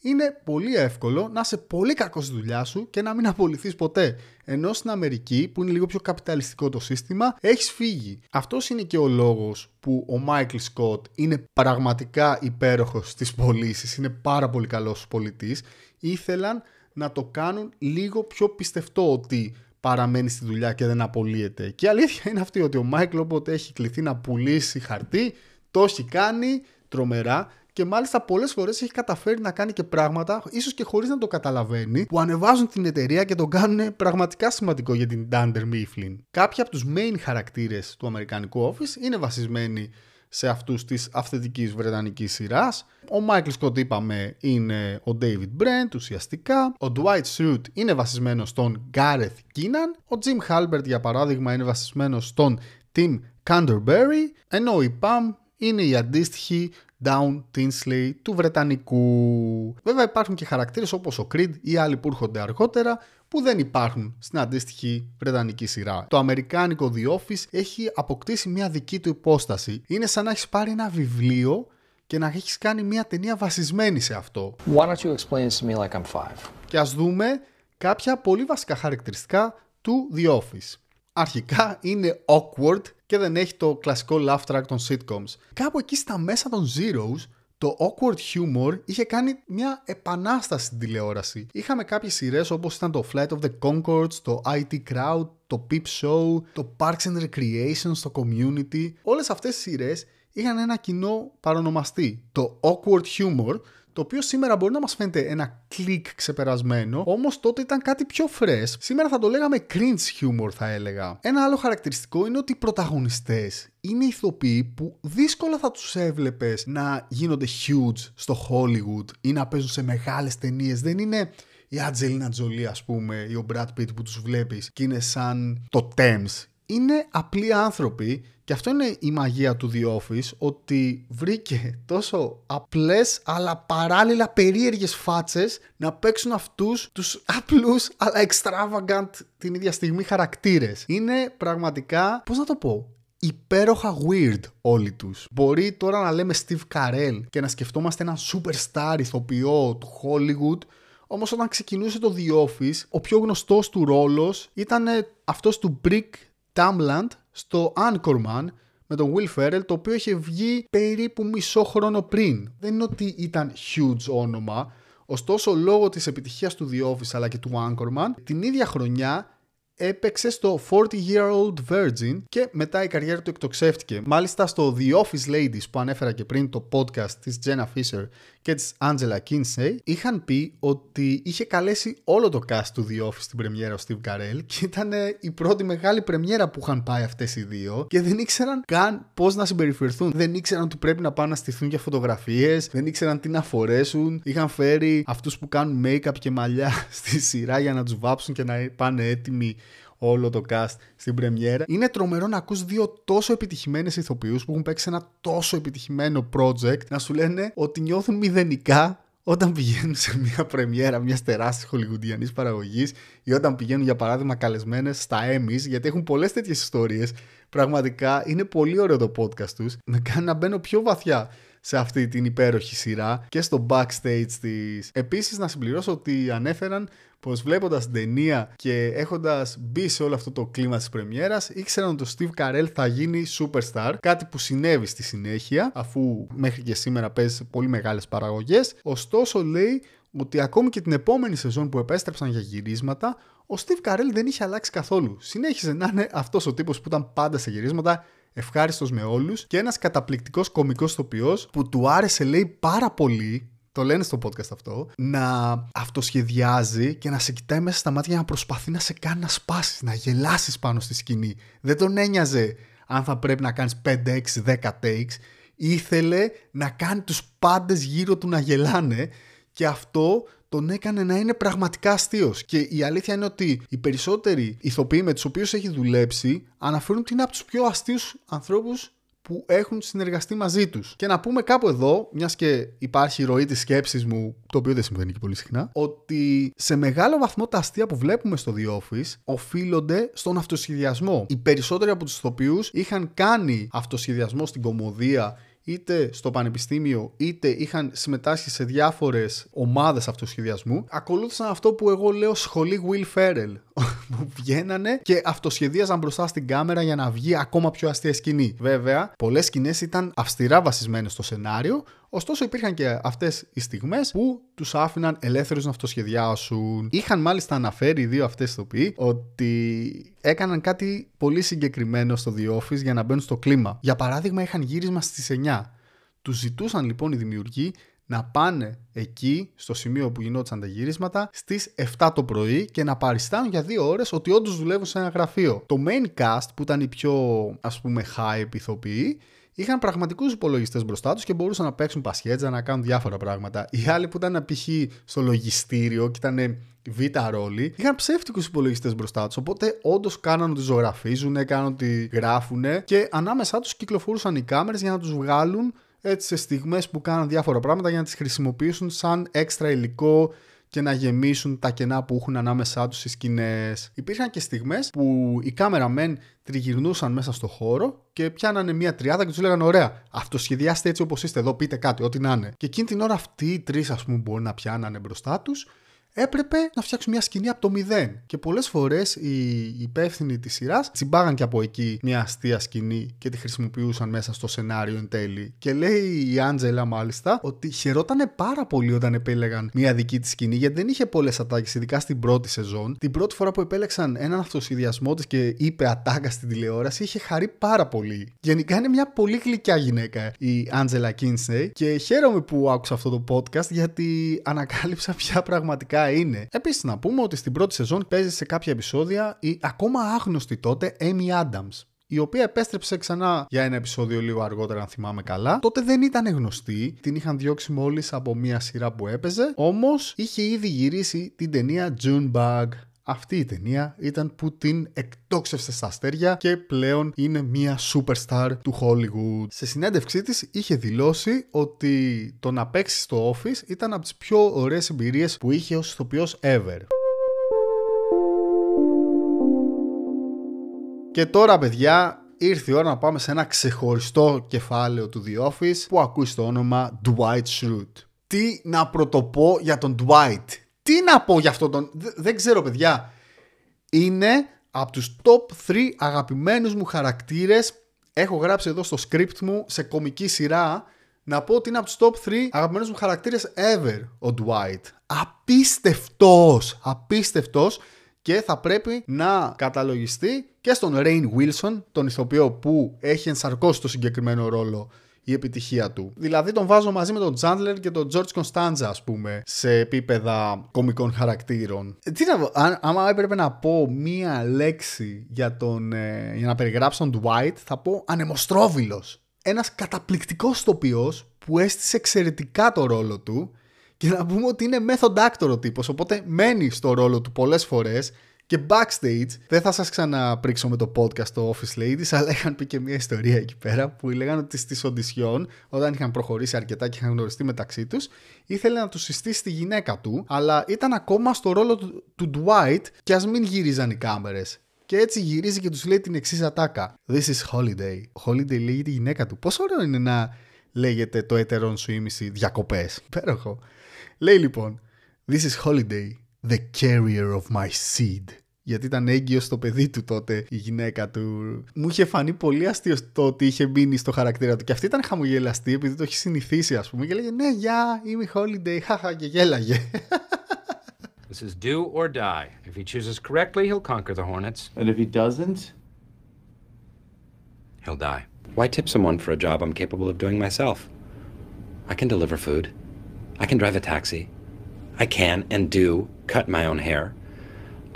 είναι πολύ εύκολο να είσαι πολύ κακός στη δουλειά σου και να μην απολυθείς ποτέ. Ενώ στην Αμερική, που είναι λίγο πιο καπιταλιστικό το σύστημα, έχεις φύγει. Αυτός είναι και ο λόγος που ο Michael Scott είναι πραγματικά υπέροχος στις πωλήσεις, είναι πάρα πολύ καλός πολιτής. Ήθελαν να το κάνουν λίγο πιο πιστευτό ότι παραμένει στη δουλειά και δεν απολύεται. Και η αλήθεια είναι αυτή, ότι ο Μάικλ όποτε έχει κληθεί να πουλήσει χαρτί, το έχει κάνει τρομερά και μάλιστα πολλές φορές έχει καταφέρει να κάνει και πράγματα, ίσως και χωρίς να το καταλαβαίνει, που ανεβάζουν την εταιρεία και τον κάνουν πραγματικά σημαντικό για την Dunder Mifflin. Κάποιοι από τους main χαρακτήρες του αμερικανικού Office είναι βασισμένοι σε αυτούς της αυθεντικής βρετανικής σειράς. Ο Michael Scott, είπαμε, είναι ο David Brent ουσιαστικά. Ο Dwight Schrute είναι βασισμένος στον Gareth Keenan. Ο Jim Halpert, για παράδειγμα, είναι βασισμένος στον Tim Canterbury. Ενώ η Pam είναι η αντίστοιχη Down Tinsley του Βρετανικού. Βέβαια υπάρχουν και χαρακτήρες όπως ο Creed ή άλλοι που έρχονται αργότερα που δεν υπάρχουν στην αντίστοιχη βρετανική σειρά. Το αμερικάνικο The Office έχει αποκτήσει μια δική του υπόσταση. Είναι σαν να έχεις πάρει ένα βιβλίο και να έχεις κάνει μια ταινία βασισμένη σε αυτό. Why don't you explain this to me like I'm five? Και ας δούμε κάποια πολύ βασικά χαρακτηριστικά του The Office. Αρχικά είναι awkward και δεν έχει το κλασικό laugh track των sitcoms. Κάπου εκεί στα μέσα των Zeros, το awkward humor είχε κάνει μια επανάσταση στην τηλεόραση. Είχαμε κάποιες σειρές όπως ήταν το Flight of the Conchords, το IT Crowd, το Peep Show, το Parks and Recreation, το Community. Όλες αυτές οι σειρές είχαν ένα κοινό παρονομαστή, το awkward humor, το οποίο σήμερα μπορεί να μας φαίνεται ένα κλικ ξεπερασμένο, όμως τότε ήταν κάτι πιο fresh. Σήμερα θα το λέγαμε cringe humor, θα έλεγα. Ένα άλλο χαρακτηριστικό είναι ότι οι πρωταγωνιστές είναι ηθοποιοί που δύσκολα θα τους έβλεπες να γίνονται huge στο Hollywood ή να παίζουν σε μεγάλες ταινίες. Δεν είναι η Ατζελίνα Τζολί, ας πούμε, ή ο Brad Pitt που τους βλέπεις και είναι σαν το Thames. Είναι απλοί άνθρωποι και αυτό είναι η μαγεία του The Office, ότι βρήκε τόσο απλές αλλά παράλληλα περίεργες φάτσες να παίξουν αυτούς τους απλούς αλλά extravagant την ίδια στιγμή χαρακτήρες. Είναι πραγματικά, πώς να το πω, υπέροχα weird όλοι τους. Μπορεί τώρα να λέμε Steve Carell και να σκεφτόμαστε έναν superstar ηθοποιό του Hollywood. Όμως όταν ξεκινούσε το The Office, ο πιο γνωστός του ρόλος ήταν αυτός του Brick Tamland στο Anchorman με τον Will Ferrell, το οποίο είχε βγει περίπου μισό χρόνο πριν. Δεν είναι ότι ήταν huge όνομα, ωστόσο λόγω της επιτυχίας του The Office αλλά και του Anchorman, την ίδια χρονιά έπαιξε στο 40-Year-Old Virgin και μετά η καριέρα του εκτοξεύτηκε. Μάλιστα στο The Office Ladies που ανέφερα και πριν, το podcast της Jenna Fisher και της Angela Kinsey, είχαν πει ότι είχε καλέσει όλο το cast του The Office στην πρεμιέρα ο Steve Carell και ήταν η πρώτη μεγάλη πρεμιέρα που είχαν πάει αυτές οι δύο και δεν ήξεραν καν πώς να συμπεριφερθούν. Δεν ήξεραν ότι πρέπει να πάνε να στηθούν για φωτογραφίες, δεν ήξεραν τι να φορέσουν. Είχαν φέρει αυτούς που κάνουν make-up και μαλλιά στη σειρά για να τους βάψουν και να πάνε έτοιμοι όλο το cast στην πρεμιέρα. Είναι τρομερό να ακούς δύο τόσο επιτυχημένες ηθοποιούς που έχουν παίξει ένα τόσο επιτυχημένο project να σου λένε ότι νιώθουν μηδενικά όταν πηγαίνουν σε μια πρεμιέρα μιας τεράστιας χολιγουντιανής παραγωγής ή όταν πηγαίνουν για παράδειγμα καλεσμένες στα Emmys, γιατί έχουν πολλές τέτοιες ιστορίες. Πραγματικά είναι πολύ ωραίο το podcast τους. Με κάνει να μπαίνω πιο βαθιά σε αυτή την υπέροχη σειρά και στο backstage της. Επίσης να συμπληρώσω ότι ανέφεραν πως βλέποντας την ταινία και έχοντας μπει σε όλο αυτό το κλίμα της πρεμιέρας, ήξεραν ότι ο Steve Carell θα γίνει superstar, κάτι που συνέβη στη συνέχεια, αφού μέχρι και σήμερα παίζει σε πολύ μεγάλες παραγωγές. Ωστόσο λέει ότι ακόμη και την επόμενη σεζόν που επέστρεψαν για γυρίσματα, ο Steve Carell δεν είχε αλλάξει καθόλου. Συνέχιζε να είναι αυτός ο τύπος που ήταν πάντα σε γυρίσματα, ευχάριστος με όλους και ένας καταπληκτικός κωμικός ηθοποιός που του άρεσε, λέει, πάρα πολύ, το λένε στο podcast αυτό, να αυτοσχεδιάζει και να σε κοιτάει μέσα στα μάτια για να προσπαθεί να σε κάνει να σπάσεις, να γελάσεις πάνω στη σκηνή. Δεν τον ένοιαζε αν θα πρέπει να κάνεις 5, 6, 10 takes. Ήθελε να κάνει τους πάντες γύρω του να γελάνε και αυτό τον έκανε να είναι πραγματικά αστείος. Και η αλήθεια είναι ότι οι περισσότεροι ηθοποιοί με τους οποίους έχει δουλέψει αναφέρουν ότι είναι από τους πιο αστείους ανθρώπους που έχουν συνεργαστεί μαζί τους. Και να πούμε κάπου εδώ, μιας και υπάρχει η ροή της σκέψης μου, το οποίο δεν συμβαίνει και πολύ συχνά, ότι σε μεγάλο βαθμό τα αστεία που βλέπουμε στο The Office οφείλονται στον αυτοσχεδιασμό. Οι περισσότεροι από τους ηθοποιούς είχαν κάνει αυτοσχεδιασμό στην κωμωδία, είτε στο πανεπιστήμιο, είτε είχαν συμμετάσχει σε διάφορες ομάδες αυτοσχεδιασμού. Ακολούθησαν αυτό που εγώ λέω σχολή Will Ferrell, που βγαίνανε και αυτοσχεδίαζαν μπροστά στην κάμερα για να βγει ακόμα πιο αστεία σκηνή. Βέβαια, πολλές σκηνές ήταν αυστηρά βασισμένες στο σενάριο, ωστόσο υπήρχαν και αυτές οι στιγμές που τους άφηναν ελεύθερους να αυτοσχεδιάσουν. Είχαν μάλιστα αναφέρει οι δύο αυτές ηθοποιοί ότι έκαναν κάτι πολύ συγκεκριμένο στο The Office για να μπαίνουν στο κλίμα. Για παράδειγμα, είχαν γύρισμα στις 9. Τους ζητούσαν λοιπόν οι δημιουργοί να πάνε εκεί, στο σημείο που γινόντουσαν τα γυρίσματα, στις 7 το πρωί και να παριστάνουν για 2 ώρες ότι όντως δουλεύουν σε ένα γραφείο. Το main cast, που ήταν οι πιο, ας πούμε, hype ηθοποιοί, είχαν πραγματικούς υπολογιστές μπροστά τους και μπορούσαν να παίξουν πασχέτζα, να κάνουν διάφορα πράγματα. Οι άλλοι που ήταν π.χ. στο λογιστήριο και ήταν β' ρόλοι, είχαν ψεύτικους υπολογιστές μπροστά τους. Οπότε όντως κάναν ότι ζωγραφίζουν, κάναν ότι γράφουν και ανάμεσά τους κυκλοφορούσαν οι κάμερες για να τους βγάλουν έτσι, σε στιγμές που κάνουν διάφορα πράγματα για να τις χρησιμοποιήσουν σαν έξτρα υλικό και να γεμίσουν τα κενά που έχουν ανάμεσά τους οι σκηνές. Υπήρχαν και στιγμές που οι κάμεραμεν τριγυρνούσαν μέσα στο χώρο και πιάνανε μια τριάδα και τους λέγανε: ωραία, αυτοσχεδιάστε έτσι όπως είστε εδώ, πείτε κάτι, ό,τι να είναι. Και εκείνη την ώρα αυτοί οι τρεις, ας πούμε, μπορεί να πιάνανε μπροστά τους, έπρεπε να φτιάξουν μια σκηνή από το μηδέν. Και πολλές φορές οι υπεύθυνοι της σειράς τσιμπάγαν και από εκεί μια αστεία σκηνή και τη χρησιμοποιούσαν μέσα στο σενάριο εν τέλει. Και λέει η Άντζελα, μάλιστα, ότι χαιρότανε πάρα πολύ όταν επέλεγαν μια δική της σκηνή, γιατί δεν είχε πολλές ατάκες, ειδικά στην πρώτη σεζόν. Την πρώτη φορά που επέλεξαν έναν αυτοσχεδιασμό της και είπε ατάκα στην τηλεόραση, είχε χαρεί πάρα πολύ. Γενικά είναι μια πολύ γλυκιά γυναίκα η Άντζελα Κίνσεϊ και χαίρομαι που άκουσα αυτό το podcast, γιατί ανακάλυψα πια πραγματικά είναι. Επίσης να πούμε ότι στην πρώτη σεζόν παίζει σε κάποια επεισόδια η ακόμα άγνωστη τότε Amy Adams, η οποία επέστρεψε ξανά για ένα επεισόδιο λίγο αργότερα, αν θυμάμαι καλά. Τότε δεν ήταν γνωστή, την είχαν διώξει μόλις από μια σειρά που έπαιζε, όμως είχε ήδη γυρίσει την ταινία Junebug. Αυτή η ταινία ήταν που την εκτόξευσε στα αστέρια και πλέον είναι μια superstar του Hollywood. Σε συνέντευξή της είχε δηλώσει ότι το να παίξει στο Office ήταν από τις πιο ωραίες εμπειρίες που είχε ως ηθοποιός ever. Και τώρα, παιδιά, ήρθε η ώρα να πάμε σε ένα ξεχωριστό κεφάλαιο του The Office που ακούει στο όνομα Dwight Schrute. Τι να πρωτοπώ για τον Dwight. Τι να πω για αυτόν τον... Δεν ξέρω, παιδιά. Είναι από τους top 3 αγαπημένους μου χαρακτήρες. Έχω γράψει εδώ στο script μου, σε κομική σειρά, να πω ότι είναι από τους top 3 αγαπημένους μου χαρακτήρες ever ο Dwight. Απίστευτος! Απίστευτος! Και θα πρέπει να καταλογιστεί και στον Rainn Wilson, τον ηθοποιό που έχει ενσαρκώσει το συγκεκριμένο ρόλο, η επιτυχία του. Δηλαδή τον βάζω μαζί με τον Chandler και τον George Costanza, ας πούμε, σε επίπεδα κομικών χαρακτήρων. Τι να πω, άμα έπρεπε να πω μία λέξη για να περιγράψω τον Dwight, θα πω ανεμοστρόβιλος. Ένας καταπληκτικός τοπιός που αίσθησε εξαιρετικά το ρόλο του, και να πούμε ότι είναι method actor ο τύπος, οπότε μένει στο ρόλο του πολλές φορές. Και backstage, δεν θα σας ξαναπρίξω με το podcast το Office Ladies, αλλά είχαν πει και μια ιστορία εκεί πέρα που λέγανε ότι στις οντισιόν, όταν είχαν προχωρήσει αρκετά και είχαν γνωριστεί μεταξύ τους, ήθελε να του συστήσει τη γυναίκα του, αλλά ήταν ακόμα στο ρόλο του Dwight και ας μην γυρίζαν οι κάμερες. Και έτσι γυρίζει και τους λέει την εξής ατάκα: This is holiday. Holiday λέγει τη γυναίκα του. Πόσο ωραίο είναι να λέγεται το έτερον σου ήμιση διακοπές. Υπέροχο. Λέει λοιπόν: This is holiday, the carrier of my seed. Γιατί ήταν έγκυος το παιδί του τότε η γυναίκα του. Μου είχε φανεί πολύ αστείο το ότι είχε μείνει στο χαρακτήρα του. Και αυτή ήταν χαμογελαστή, επειδή το έχει συνηθίσει, ας πούμε. Και λέγε: ναι, γεια, είμαι holiday. Χαχα, και γέλαγε. This is do or die. If he chooses correctly, he'll conquer the hornets. And if he doesn't, he'll die. Why tip someone for a job I'm capable of doing myself? I can deliver food. I can drive a taxi. I can and do cut my own hair.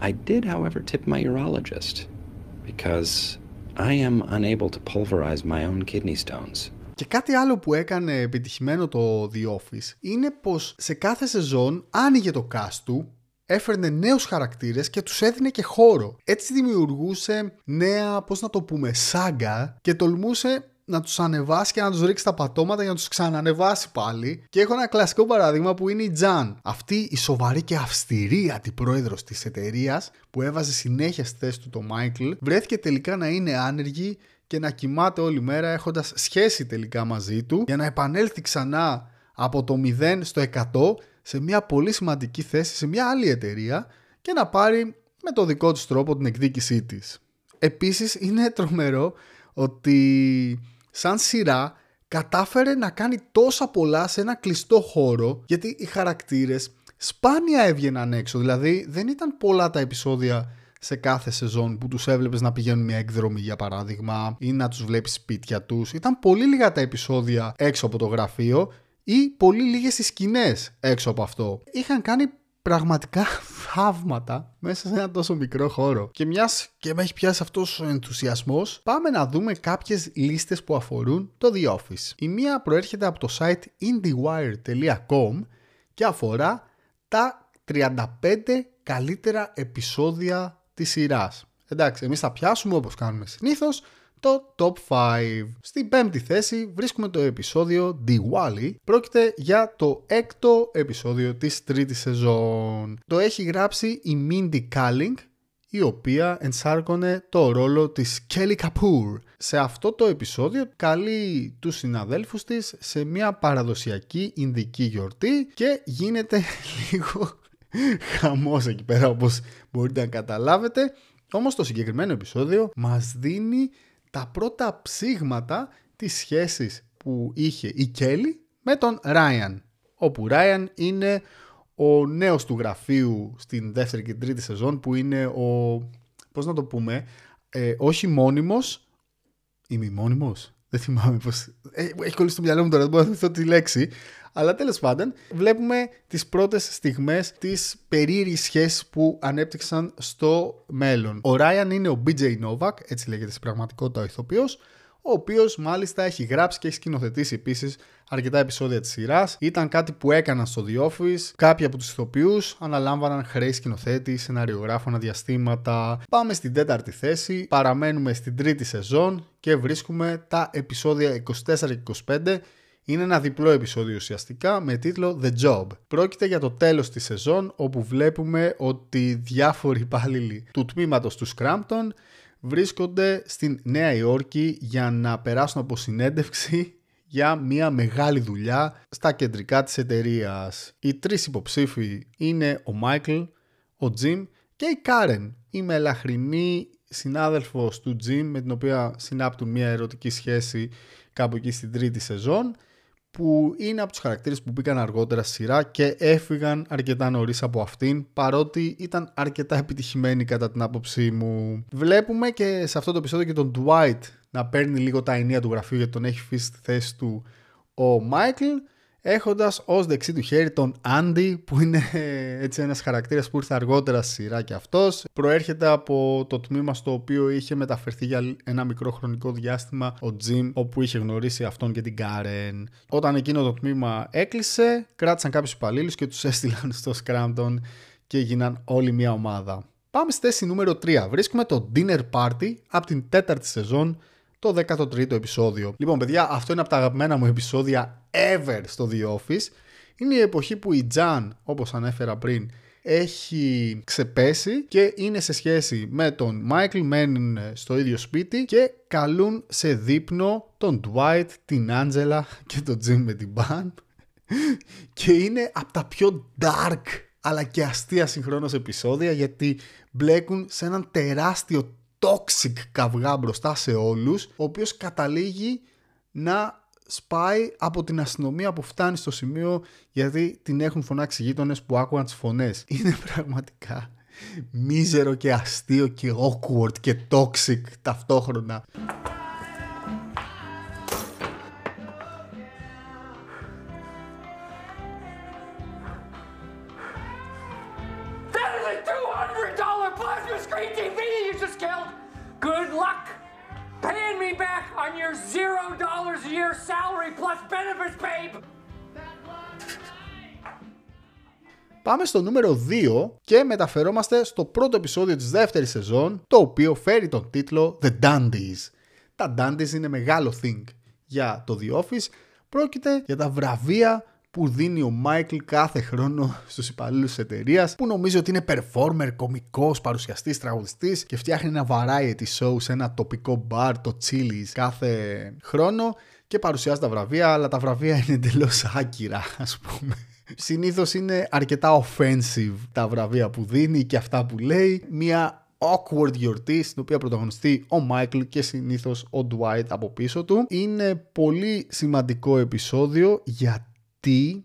I did, however, tip my urologist, because I am unable to pulverize my own kidney stones. Και κάτι άλλο που έκανε επιτυχημένο το The Office είναι πως σε κάθε σεζόν άνοιγε το cast του, έφερνε νέους χαρακτήρες και τους έδινε και χώρο. Έτσι δημιουργούσε νέα, πώς να το πούμε, σάγκα, και τολμούσε να τους ανεβάσει και να τους ρίξει τα πατώματα για να τους ξανανεβάσει πάλι. Και έχω ένα κλασικό παράδειγμα που είναι η Τζαν, αυτή η σοβαρή και αυστηρή αντιπρόεδρος της εταιρείας που έβαζε συνέχεια στη θέση του το Μάικλ, βρέθηκε τελικά να είναι άνεργη και να κοιμάται όλη μέρα έχοντας σχέση τελικά μαζί του, για να επανέλθει ξανά από το 0 στο 100 σε μια πολύ σημαντική θέση σε μια άλλη εταιρεία και να πάρει με το δικό της τρόπο την εκδίκησή της. Επίσης είναι τρομερό ότι σαν σειρά κατάφερε να κάνει τόσα πολλά σε ένα κλειστό χώρο, γιατί οι χαρακτήρες σπάνια έβγαιναν έξω. Δηλαδή δεν ήταν πολλά τα επεισόδια σε κάθε σεζόν που τους έβλεπες να πηγαίνουν μια εκδρομή, για παράδειγμα, ή να τους βλέπεις σπίτια τους. Ήταν πολύ λίγα τα επεισόδια έξω από το γραφείο ή πολύ λίγες οι σκηνές έξω από αυτό. Είχαν κάνει πραγματικά θαύματα μέσα σε ένα τόσο μικρό χώρο. Και μιας και με έχει πιάσει αυτός ο ενθουσιασμός, πάμε να δούμε κάποιες λίστες που αφορούν το The Office. Η μία προέρχεται από το site indiewire.com και αφορά τα 35 καλύτερα επεισόδια της σειράς. Εντάξει, εμείς θα πιάσουμε, όπως κάνουμε συνήθως, το Top 5. Στην πέμπτη θέση βρίσκουμε το επεισόδιο Diwali. Πρόκειται για το έκτο επεισόδιο της τρίτης σεζόν. Το έχει γράψει η Mindy Kaling, η οποία ενσάρκωνε το ρόλο της Kelly Kapoor. Σε αυτό το επεισόδιο καλεί τους συναδέλφους της σε μια παραδοσιακή ινδική γιορτή και γίνεται λίγο χαμός εκεί πέρα, όπως μπορείτε να καταλάβετε. Όμως το συγκεκριμένο επεισόδιο μας δίνει τα πρώτα ψήγματα της σχέσης που είχε η Kelly με τον Ryan, όπου Ryan είναι ο νέος του γραφείου στην δεύτερη και τρίτη σεζόν, που είναι ο, πώς να το πούμε, όχι μόνιμος, ημιμόνιμος, δεν θυμάμαι πώς, έχει κολλήσει το μυαλό μου τώρα, δεν μπορώ να θυμηθώ τη λέξη, αλλά τέλος πάντων βλέπουμε τις πρώτες στιγμές της περίεργης σχέσης που ανέπτυξαν στο μέλλον. Ο Ράιαν είναι ο BJ Novak, έτσι λέγεται στην πραγματικότητα ο ηθοποιός, ο οποίος μάλιστα έχει γράψει και έχει σκηνοθετήσει επίσης αρκετά επεισόδια της σειράς. Ήταν κάτι που έκαναν στο The Office. Κάποιοι από τους ηθοποιούς αναλάμβαναν χρέη σκηνοθέτη, σεναριογράφου, αναδιαστήματα. Πάμε στην τέταρτη θέση, παραμένουμε στην τρίτη σεζόν και βρίσκουμε τα επεισόδια 24 και 25. Είναι ένα διπλό επεισόδιο ουσιαστικά με τίτλο The Job. Πρόκειται για το τέλος της σεζόν, όπου βλέπουμε ότι διάφοροι υπάλληλοι του τμήματος του Scranton βρίσκονται στην Νέα Υόρκη για να περάσουν από συνέντευξη για μια μεγάλη δουλειά στα κεντρικά της εταιρείας. Οι τρεις υποψήφοι είναι ο Μάικλ, ο Τζιμ και η Κάρεν, η μελαχρινή συνάδελφος του Τζιμ, με την οποία συνάπτουν μια ερωτική σχέση κάπου εκεί στην τρίτη σεζόν, που είναι από τους χαρακτήρες που μπήκαν αργότερα στη σειρά και έφυγαν αρκετά νωρίς από αυτήν, παρότι ήταν αρκετά επιτυχημένοι κατά την άποψή μου. Βλέπουμε και σε αυτό το επεισόδιο και τον Dwight να παίρνει λίγο τα ενία του γραφείου, γιατί τον έχει αφήσει στη θέση του ο Michael, έχοντας ως δεξί του χέρι τον Andy, που είναι έτσι ένας χαρακτήρας που ήρθε αργότερα στη σειρά και αυτός. Προέρχεται από το τμήμα στο οποίο είχε μεταφερθεί για ένα μικρό χρονικό διάστημα ο Jim, όπου είχε γνωρίσει αυτόν και την Karen. Όταν εκείνο το τμήμα έκλεισε, κράτησαν κάποιους υπαλλήλους και τους έστειλαν στο Scranton και γίναν όλη μια ομάδα. Πάμε στη θέση νούμερο 3. Βρίσκουμε το Dinner Party από την τέταρτη σεζόν, το 13ο επεισόδιο. Λοιπόν, παιδιά, αυτό είναι από τα αγαπημένα μου επεισόδια ever στο The Office. Είναι η εποχή που η Jan, όπως ανέφερα πριν, έχει ξεπέσει και είναι σε σχέση με τον Michael, μένουν στο ίδιο σπίτι και καλούν σε δείπνο τον Dwight, την Angela και τον Jim με την Pam. Και είναι από τα πιο dark αλλά και αστεία συγχρόνως επεισόδια, γιατί μπλέκουν σε έναν τεράστιο toxic καυγά μπροστά σε όλους, ο οποίος καταλήγει να σπάει από την αστυνομία, που φτάνει στο σημείο γιατί την έχουν φωνάξει γείτονες που άκουγαν τις φωνές. Είναι πραγματικά μίζερο και αστείο και awkward και toxic ταυτόχρονα. Πάμε στο νούμερο 2 και μεταφερόμαστε στο πρώτο επεισόδιο της δεύτερης σεζόν, το οποίο φέρει τον τίτλο The Dundies. Τα Dundies είναι μεγάλο thing για το The Office. Πρόκειται για τα βραβεία που δίνει ο Μάικλ κάθε χρόνο στους υπαλλήλους της εταιρείας, που νομίζει ότι είναι performer, κωμικός, παρουσιαστής, τραγουδιστής, και φτιάχνει ένα variety show σε ένα τοπικό bar, το Chili's, κάθε χρόνο και παρουσιάζει τα βραβεία, αλλά τα βραβεία είναι εντελώς άκυρα, ας πούμε. Συνήθως είναι αρκετά offensive τα βραβεία που δίνει και αυτά που λέει. Μια awkward γιορτή στην οποία πρωταγωνιστεί ο Μάικλ και συνήθως ο Dwight από πίσω του. Είναι πολύ σημαντικό επεισόδιο, γιατί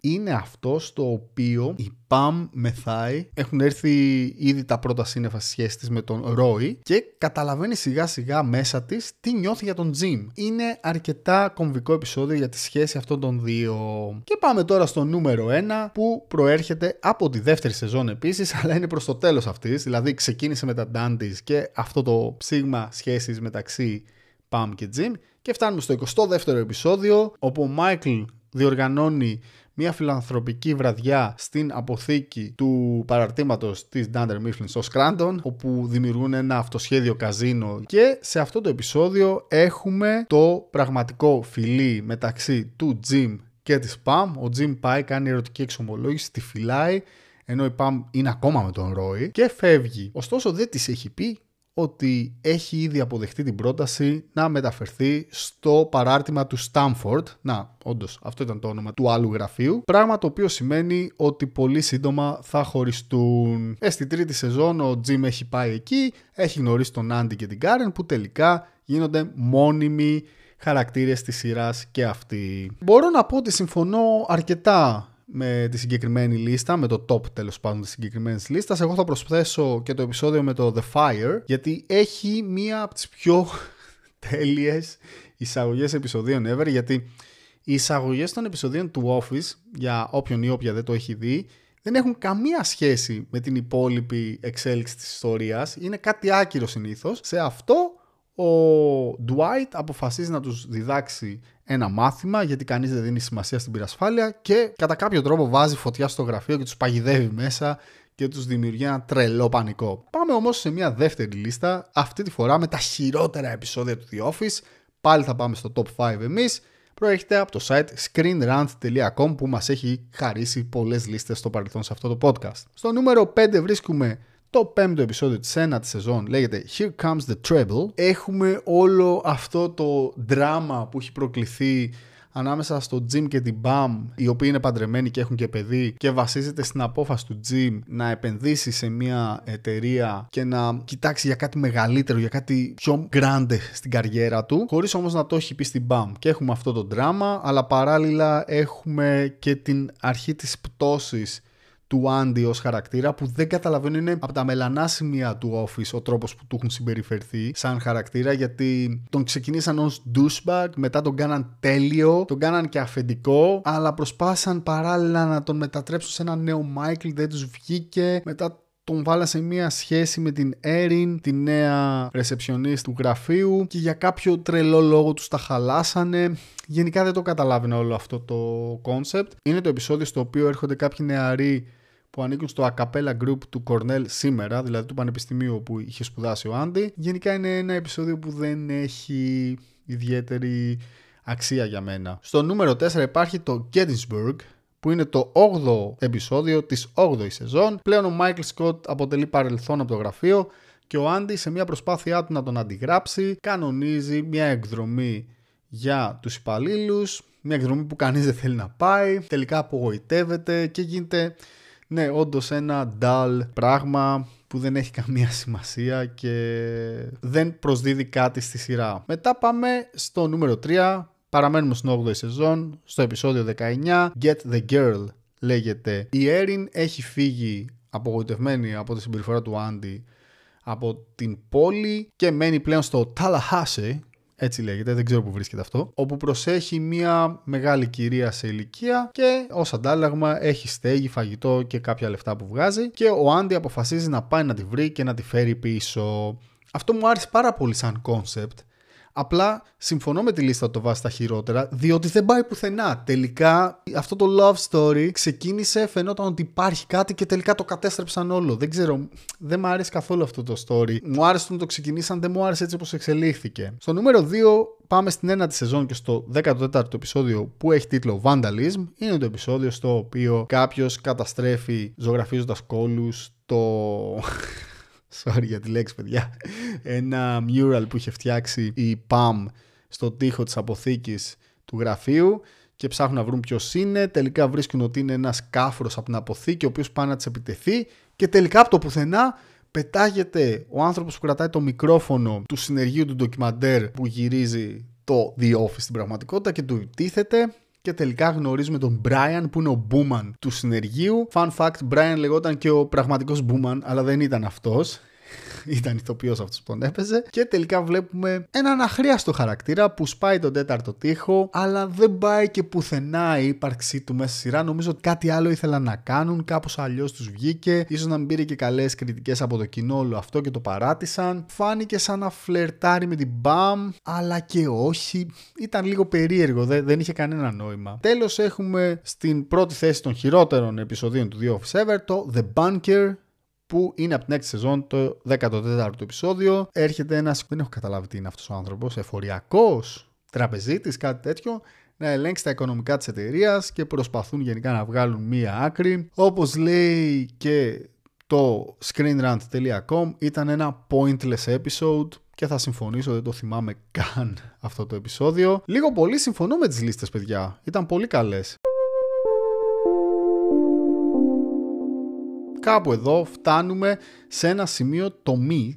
είναι αυτό στο οποίο η Pam μεθάει. Έχουν έρθει ήδη τα πρώτα σύννεφα στη σχέση της με τον Roy και καταλαβαίνει σιγά σιγά μέσα της τι νιώθει για τον Jim. Είναι αρκετά κομβικό επεισόδιο για τη σχέση αυτών των δύο. Και πάμε τώρα στο νούμερο 1, που προέρχεται από τη δεύτερη σεζόν επίσης, αλλά είναι προς το τέλος αυτής. Δηλαδή ξεκίνησε με τα Dundies και αυτό το ψήγμα σχέσης μεταξύ Pam και Jim, και φτάνουμε στο 22ο επεισόδιο, όπου ο Michael διοργανώνει μια φιλανθρωπική βραδιά στην αποθήκη του παραρτήματος της Dunder Mifflin στο Scranton, όπου δημιουργούν ένα αυτοσχέδιο καζίνο. Και σε αυτό το επεισόδιο έχουμε το πραγματικό φιλί μεταξύ του Jim και της Pam. Ο Jim πάει, κάνει ερωτική εξομολόγηση, τη φυλάει, ενώ η Pam είναι ακόμα με τον Roy και φεύγει. Ωστόσο δεν της έχει πει ότι έχει ήδη αποδεχτεί την πρόταση να μεταφερθεί στο παράρτημα του Στάμφορντ. Να, όντως, αυτό ήταν το όνομα του άλλου γραφείου. Πράγμα το οποίο σημαίνει ότι πολύ σύντομα θα χωριστούν. Στη τρίτη σεζόν ο Jim έχει πάει εκεί, έχει γνωρίσει τον Andy και την Karen, που τελικά γίνονται μόνιμοι χαρακτήρες της σειράς και αυτοί. Μπορώ να πω ότι συμφωνώ αρκετά με τη συγκεκριμένη λίστα, με το top τέλος πάντων της συγκεκριμένης λίστας. Εγώ θα προσθέσω και το επεισόδιο με το The Fire, γιατί έχει μία από τις πιο τέλειες εισαγωγές επεισοδίων ever, γιατί οι εισαγωγές των επεισοδίων του Office, για όποιον ή όποια δεν το έχει δει, δεν έχουν καμία σχέση με την υπόλοιπη εξέλιξη της ιστορίας. Είναι κάτι άκυρο συνήθως. Σε αυτό ο Dwight αποφασίζει να τους διδάξει ένα μάθημα, γιατί κανείς δεν δίνει σημασία στην πυρασφάλεια, και κατά κάποιο τρόπο βάζει φωτιά στο γραφείο και τους παγιδεύει μέσα και τους δημιουργεί ένα τρελό πανικό. Πάμε όμως σε μια δεύτερη λίστα, αυτή τη φορά με τα χειρότερα επεισόδια του The Office. Πάλι θα πάμε στο Top 5 εμείς. Προέρχεται από το site screenrant.com, που μας έχει χαρίσει πολλές λίστες στο παρελθόν σε αυτό το podcast. Στο νούμερο 5 βρίσκουμε το πέμπτο επεισόδιο της ένατης σεζόν, λέγεται Here Comes the Treble. Έχουμε όλο αυτό το δράμα που έχει προκληθεί ανάμεσα στο Jim και την Pam, οι οποίοι είναι παντρεμένοι και έχουν και παιδί, και βασίζεται στην απόφαση του Jim να επενδύσει σε μια εταιρεία και να κοιτάξει για κάτι μεγαλύτερο, για κάτι πιο grande στην καριέρα του, χωρίς όμως να το έχει πει στην Pam. Και έχουμε αυτό το δράμα, αλλά παράλληλα έχουμε και την αρχή της πτώσης του Andy ως χαρακτήρα, που δεν καταλαβαίνω, είναι από τα μελανά σημεία του Office ο τρόπος που του έχουν συμπεριφερθεί σαν χαρακτήρα, γιατί τον ξεκινήσαν ως douchebag, μετά τον κάναν τέλειο, τον κάναν και αφεντικό, αλλά προσπάσαν παράλληλα να τον μετατρέψουν σε ένα νέο Michael, δεν τους βγήκε, μετά τον βάλα σε μια σχέση με την Erin, τη νέα ρεσεψιονίστ του γραφείου, και για κάποιο τρελό λόγο τους τα χαλάσανε. Γενικά δεν το καταλάβαινα όλο αυτό το concept. Είναι το επεισόδιο στο οποίο έρχονται κάποιοι νεαροί που ανήκουν στο acapella group του Cornell σήμερα, δηλαδή του πανεπιστημίου όπου είχε σπουδάσει ο Andy. Γενικά είναι ένα επεισόδιο που δεν έχει ιδιαίτερη αξία για μένα. Στο νούμερο 4 υπάρχει το Gettysburg, που είναι το 8ο επεισόδιο της 8ης σεζόν. Πλέον ο Michael Scott αποτελεί παρελθόν από το γραφείο και ο Andy, σε μια προσπάθειά του να τον αντιγράψει, κανονίζει μια εκδρομή για τους υπαλλήλους, μια εκδρομή που κανείς δεν θέλει να πάει. Τελικά απογοητεύεται και γίνεται, ναι, όντως ένα dull πράγμα που δεν έχει καμία σημασία και δεν προσδίδει κάτι στη σειρά. Μετά πάμε στο νούμερο 3. Παραμένουμε στην 8η σεζόν, στο επεισόδιο 19, Get the Girl λέγεται. Η Erin έχει φύγει απογοητευμένη από τη συμπεριφορά του Andy από την πόλη και μένει πλέον στο Tallahassee, έτσι λέγεται, δεν ξέρω που βρίσκεται αυτό, όπου προσέχει μια μεγάλη κυρία σε ηλικία και ως αντάλλαγμα έχει στέγη, φαγητό και κάποια λεφτά που βγάζει, και ο Andy αποφασίζει να πάει να τη βρει και να τη φέρει πίσω. Αυτό μου άρεσε πάρα πολύ σαν concept. Απλά συμφωνώ με τη λίστα ότι το βάζει στα χειρότερα, διότι δεν πάει πουθενά. Τελικά αυτό το love story ξεκίνησε, φαινόταν ότι υπάρχει κάτι και τελικά το κατέστρεψαν όλο. Δεν ξέρω, δεν μου άρεσε καθόλου αυτό το story. Μου άρεσε όταν το ξεκινήσαν, δεν μου άρεσε έτσι όπως εξελίχθηκε. Στο νούμερο 2 πάμε στην 9η σεζόν και στο 14ο επεισόδιο, που έχει τίτλο Vandalism. Είναι το επεισόδιο στο οποίο κάποιος καταστρέφει, ζωγραφίζοντας κόλους, το... Sorry για τη λέξη, παιδιά. Ένα mural που είχε φτιάξει η Pam στο τοίχο της αποθήκης του γραφείου, και ψάχνουν να βρουν ποιος είναι. Τελικά βρίσκουν ότι είναι ένας κάφρος από την αποθήκη, ο οποίος πάει να της επιτεθεί, και τελικά από το πουθενά πετάγεται ο άνθρωπος που κρατάει το μικρόφωνο του συνεργείου του ντοκιμαντέρ που γυρίζει το The Office στην πραγματικότητα, και του τίθεται. Και τελικά γνωρίζουμε τον Brian, που είναι ο Booman του συνεργείου. Fun fact, Brian λεγόταν και ο πραγματικός Booman, αλλά δεν ήταν αυτός. ήταν ηθοποιός αυτός που τον έπαιζε. Και τελικά βλέπουμε έναν αχρίαστο χαρακτήρα που σπάει τον τέταρτο τοίχο, αλλά δεν πάει και πουθενά η ύπαρξή του μέσα στη σειρά. Νομίζω ότι κάτι άλλο ήθελαν να κάνουν, κάπως αλλιώς τους βγήκε. Ίσως να μην πήρε και καλές κριτικές από το κοινό όλο αυτό και το παράτησαν. Φάνηκε σαν να φλερτάρει με την Pam, αλλά και όχι. Ήταν λίγο περίεργο, δεν είχε κανένα νόημα. Τέλος, έχουμε στην πρώτη θέση των χειρότερων επεισοδίων του The Office Ever το The Bunker, που είναι από την 6η σεζόν, το 14ο επεισόδιο. Έρχεται ένας, δεν έχω καταλάβει τι είναι αυτός ο άνθρωπος, εφοριακός, τραπεζίτης, κάτι τέτοιο, να ελέγξει τα οικονομικά της εταιρείας και προσπαθούν γενικά να βγάλουν μία άκρη. Όπως λέει και το screenrant.com, ήταν ένα pointless episode και θα συμφωνήσω, δεν το θυμάμαι καν αυτό το επεισόδιο. Λίγο πολύ συμφωνώ με τις λίστες, παιδιά. Ήταν πολύ καλές. Κάπου εδώ φτάνουμε σε ένα σημείο τομή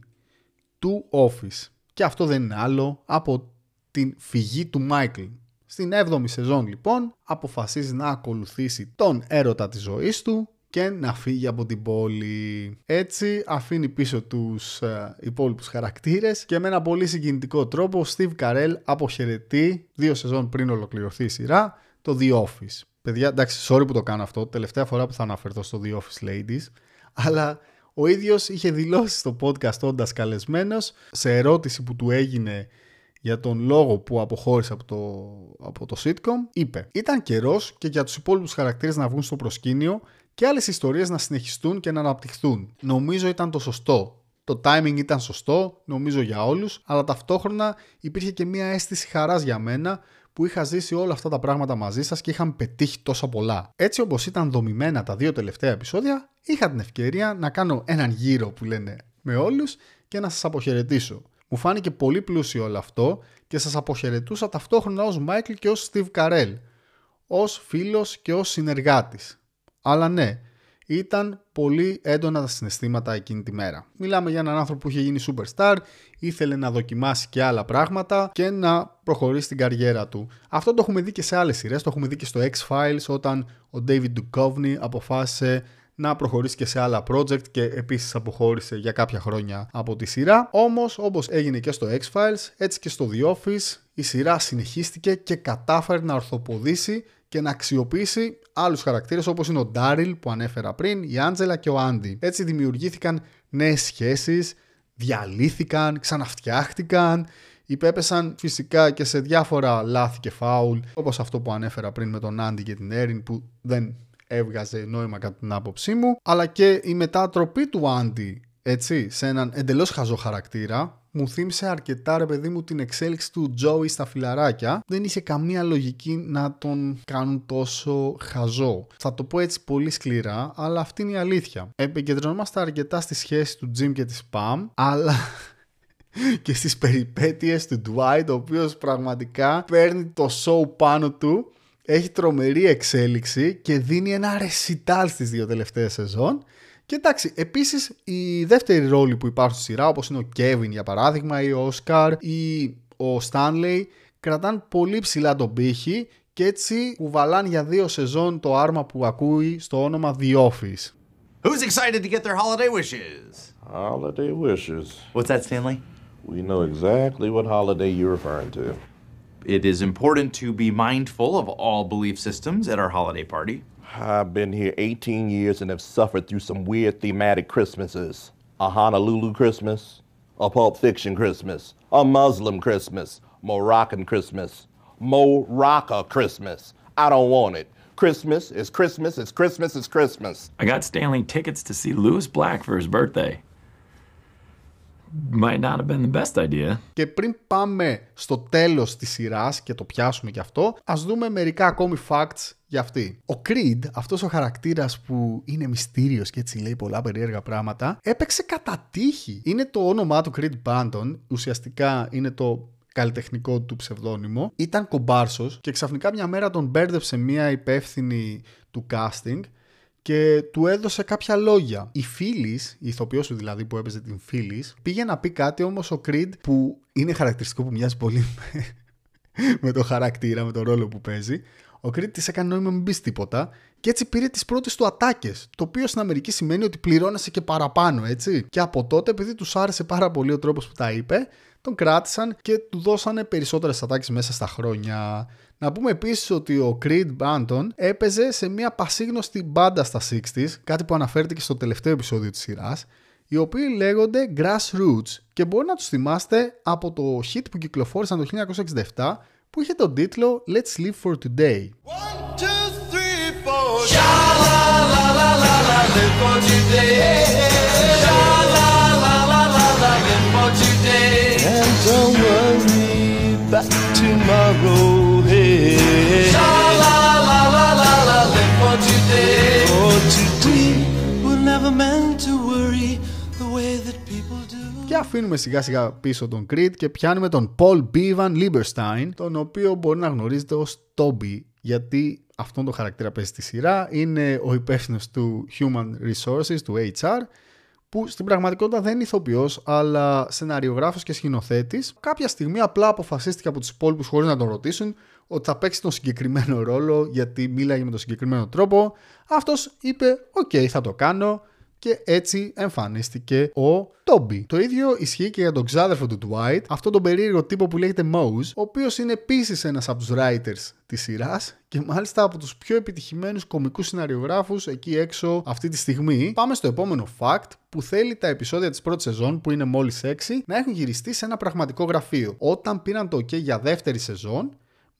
του Office. Και αυτό δεν είναι άλλο από την φυγή του Michael. Στην 7η σεζόν λοιπόν αποφασίζει να ακολουθήσει τον έρωτα της ζωής του και να φύγει από την πόλη. Έτσι αφήνει πίσω τους υπόλοιπους χαρακτήρες και με ένα πολύ συγκινητικό τρόπο ο Steve Carell αποχαιρετεί 2 σεζόν πριν ολοκληρωθεί η σειρά το The Office. Παιδιά, εντάξει, sorry που το κάνω αυτό, τελευταία φορά που θα αναφερθώ στο The Office Ladies, αλλά ο ίδιος είχε δηλώσει στο podcast όντας καλεσμένος σε ερώτηση που του έγινε για τον λόγο που αποχώρησε από το sitcom, είπε «Ήταν καιρός και για τους υπόλοιπους χαρακτήρες να βγουν στο προσκήνιο και άλλες ιστορίες να συνεχιστούν και να αναπτυχθούν. Νομίζω ήταν το σωστό. Το timing ήταν σωστό, νομίζω για όλους, αλλά ταυτόχρονα υπήρχε και μια αίσθηση χαράς για μένα που είχα ζήσει όλα αυτά τα πράγματα μαζί σας και είχαν πετύχει τόσα πολλά. Έτσι όπως ήταν δομημένα τα 2 τελευταία επεισόδια, είχα την ευκαιρία να κάνω έναν γύρο που λένε με όλους και να σας αποχαιρετήσω. Μου φάνηκε πολύ πλούσιο όλο αυτό και σας αποχαιρετούσα ταυτόχρονα ως Michael και ως Steve Carell, ως φίλος και ως συνεργάτης. Αλλά ναι, ήταν πολύ έντονα τα συναισθήματα εκείνη τη μέρα. Μιλάμε για έναν άνθρωπο που είχε γίνει superstar, ήθελε να δοκιμάσει και άλλα πράγματα και να προχωρήσει την καριέρα του. Αυτό το έχουμε δει και σε άλλες σειρές, το έχουμε δει και στο X-Files όταν ο David Duchovny αποφάσισε να προχωρήσει και σε άλλα project και επίσης αποχώρησε για κάποια χρόνια από τη σειρά. Όμως, όπως έγινε και στο X-Files, έτσι και στο The Office, η σειρά συνεχίστηκε και κατάφερε να ορθοποδήσει και να αξιοποιήσει άλλους χαρακτήρες όπως είναι ο Daryl που ανέφερα πριν, η Angela και ο Andy. Έτσι δημιουργήθηκαν νέες σχέσεις, διαλύθηκαν, ξαναφτιάχτηκαν, υπέπεσαν φυσικά και σε διάφορα λάθη και φάουλ, όπως αυτό που ανέφερα πριν με τον Andy και την Erin που δεν έβγαζε νόημα κατά την άποψή μου, αλλά και η μετατροπή του Andy, έτσι, σε έναν εντελώς χαζό χαρακτήρα, μου θύμισε αρκετά, ρε παιδί μου, την εξέλιξη του Joey στα Φιλαράκια. Δεν είχε καμία λογική να τον κάνουν τόσο χαζό. Θα το πω έτσι πολύ σκληρά, αλλά αυτή είναι η αλήθεια. Επικεντρωνόμαστε αρκετά στη σχέση του Jim και της Pam, αλλά και στις περιπέτειες του Dwight, ο οποίος πραγματικά παίρνει το show πάνω του, έχει τρομερή εξέλιξη και δίνει ένα ρεσιτάλ στις 2 τελευταίες σεζόν. Και εντάξει, επίσης οι δεύτεροι ρόλοι που υπάρχουν στη σειρά, όπως είναι ο Kevin για παράδειγμα ή ο Oscar ή ο Stanley, κρατάνε πολύ ψηλά τον πύχη και έτσι κουβαλάνε για 2 σεζόν το άρμα που ακούει στο όνομα The Office. Who's excited to get their holiday wishes? Holiday wishes. What's that, Stanley? We know exactly what holiday you're referring to. It is important to be mindful of all belief systems at our holiday party. I've been here 18 years and have suffered through some weird thematic Christmases. A Honolulu Christmas, a Pulp Fiction Christmas, a Muslim Christmas, Moroccan Christmas, Morocco Christmas. I don't want it. Christmas is Christmas is Christmas is Christmas. I got Stanley tickets to see Lewis Black for his birthday. Might not have been the best idea. Και πριν πάμε στο τέλος της σειράς και το πιάσουμε και αυτό, ας δούμε μερικά ακόμη facts για αυτή. Ο Creed, αυτός ο χαρακτήρας που είναι μυστήριος και έτσι λέει πολλά περίεργα πράγματα, έπαιξε κατά τύχη. Είναι το όνομά του Creed Bratton, ουσιαστικά είναι το καλλιτεχνικό του ψευδόνυμο. Ήταν κομπάρσος και ξαφνικά μια μέρα τον μπέρδεψε μια υπεύθυνη του casting και του έδωσε κάποια λόγια. Η Phyllis, η ηθοποιός του δηλαδή που έπαιζε την Phyllis, πήγε να πει κάτι, όμως ο Creed, που είναι χαρακτηριστικό που μοιάζει πολύ με το χαρακτήρα, με τον ρόλο που παίζει, ο Creed της έκανε νόημα μην πεις τίποτα και έτσι πήρε τις πρώτες του ατάκες, το οποίο στην Αμερική σημαίνει ότι πληρώνεσαι και παραπάνω, έτσι. Και από τότε, επειδή τους άρεσε πάρα πολύ ο τρόπος που τα είπε, τον κράτησαν και του δώσανε περισσότερες ατάκες μέσα στα χρόνια. Να πούμε επίσης ότι ο Creed Bratton έπαιζε σε μια πασίγνωστη μπάντα στα 60's, κάτι που αναφέρθηκε στο τελευταίο επεισόδιο της σειράς, οι οποίοι λέγονται Grassroots και μπορεί να τους θυμάστε από το hit που κυκλοφόρησαν το 1967 που είχε τον τίτλο Let's Live for Today. One, two, three, four. Live for today. Live for today. And don't worry about tomorrow. Live for today. For today we're never meant to worry. Και αφήνουμε σιγά σιγά πίσω τον Creed και πιάνουμε τον Paul Bevan Lieberstein, τον οποίο μπορεί να γνωρίζετε ως Toby, γιατί αυτόν τον χαρακτήρα παίζει στη σειρά. Είναι ο υπεύθυνος του Human Resources, του HR, που στην πραγματικότητα δεν είναι ηθοποιός, αλλά σεναριογράφος και σκηνοθέτης. Κάποια στιγμή απλά αποφασίστηκε από τους υπόλοιπους χωρίς να τον ρωτήσουν ότι θα παίξει τον συγκεκριμένο ρόλο, γιατί μίλαγε με τον συγκεκριμένο τρόπο. Αυτός είπε «ΟΚ, θα το κάνω». Και έτσι εμφανίστηκε ο Toby. Το ίδιο ισχύει και για τον ξάδερφο του Dwight, αυτόν τον περίεργο τύπο που λέγεται Mouse, ο οποίος είναι επίσης ένας από τους writers της σειράς και μάλιστα από τους πιο επιτυχημένους κωμικούς σεναριογράφους εκεί έξω αυτή τη στιγμή. Πάμε στο επόμενο fact, που θέλει τα επεισόδια της πρώτης σεζόν, που είναι μόλις 6, να έχουν γυριστεί σε ένα πραγματικό γραφείο. Όταν πήραν το OK για δεύτερη σεζόν,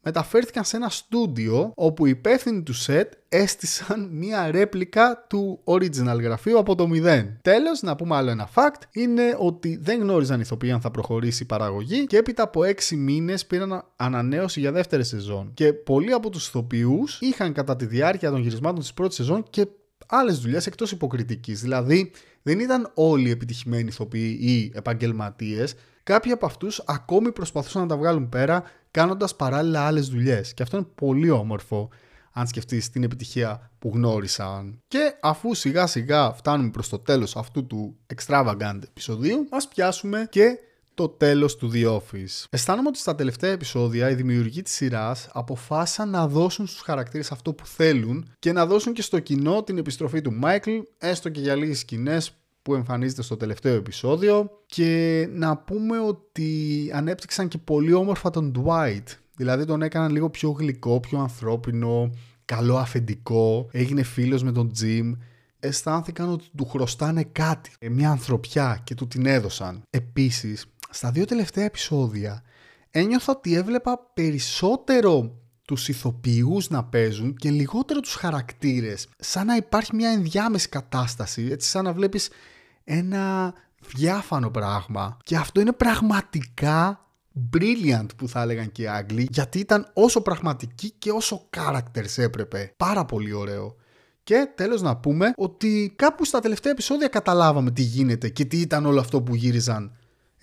μεταφέρθηκαν σε ένα στούντιο όπου οι υπεύθυνοι του σετ έστησαν μία ρέπλικα του original γραφείου από το 0. Τέλος, να πούμε άλλο ένα fact, είναι ότι δεν γνώριζαν οι ηθοποιοί αν θα προχωρήσει η παραγωγή και έπειτα από 6 μήνες πήραν ανανέωση για δεύτερη σεζόν. Και πολλοί από τους ηθοποιούς είχαν κατά τη διάρκεια των γυρισμάτων της πρώτης σεζόν και άλλες δουλειές εκτός υποκριτικής. Δηλαδή, δεν ήταν όλοι επιτυχημένοι ηθοποιοί ή επαγγελματίες. Κάποιοι από αυτούς ακόμη προσπαθούσαν να τα βγάλουν πέρα, κάνοντας παράλληλα άλλες δουλειές. Και αυτό είναι πολύ όμορφο, αν σκεφτείς την επιτυχία που γνώρισαν. Και αφού σιγά σιγά φτάνουμε προς το τέλος αυτού του extravagant επεισοδίου, ας πιάσουμε και το τέλος του The Office. Αισθάνομαι ότι στα τελευταία επεισόδια οι δημιουργοί της σειράς αποφάσισαν να δώσουν στους χαρακτήρες αυτό που θέλουν και να δώσουν και στο κοινό την επιστροφή του Michael, έστω και για λίγες σκηνές που εμφανίζεται στο τελευταίο επεισόδιο, και να πούμε ότι ανέπτυξαν και πολύ όμορφα τον Dwight, δηλαδή τον έκαναν λίγο πιο γλυκό, πιο ανθρώπινο, καλό αφεντικό, έγινε φίλος με τον Jim, αισθάνθηκαν ότι του χρωστάνε κάτι, μια ανθρωπιά, και του την έδωσαν. Επίσης, στα δύο τελευταία επεισόδια ένιωθα ότι έβλεπα περισσότερο τους ηθοποιούς να παίζουν και λιγότερο τους χαρακτήρες. Σαν να υπάρχει μια ενδιάμεση κατάσταση, έτσι, σαν να βλέπεις ένα διάφανο πράγμα. Και αυτό είναι πραγματικά brilliant, που θα έλεγαν και οι Άγγλοι, γιατί ήταν όσο πραγματική και όσο characters έπρεπε. Πάρα πολύ ωραίο. Και τέλος να πούμε ότι κάπου στα τελευταία επεισόδια καταλάβαμε τι γίνεται και τι ήταν όλο αυτό που γύριζαν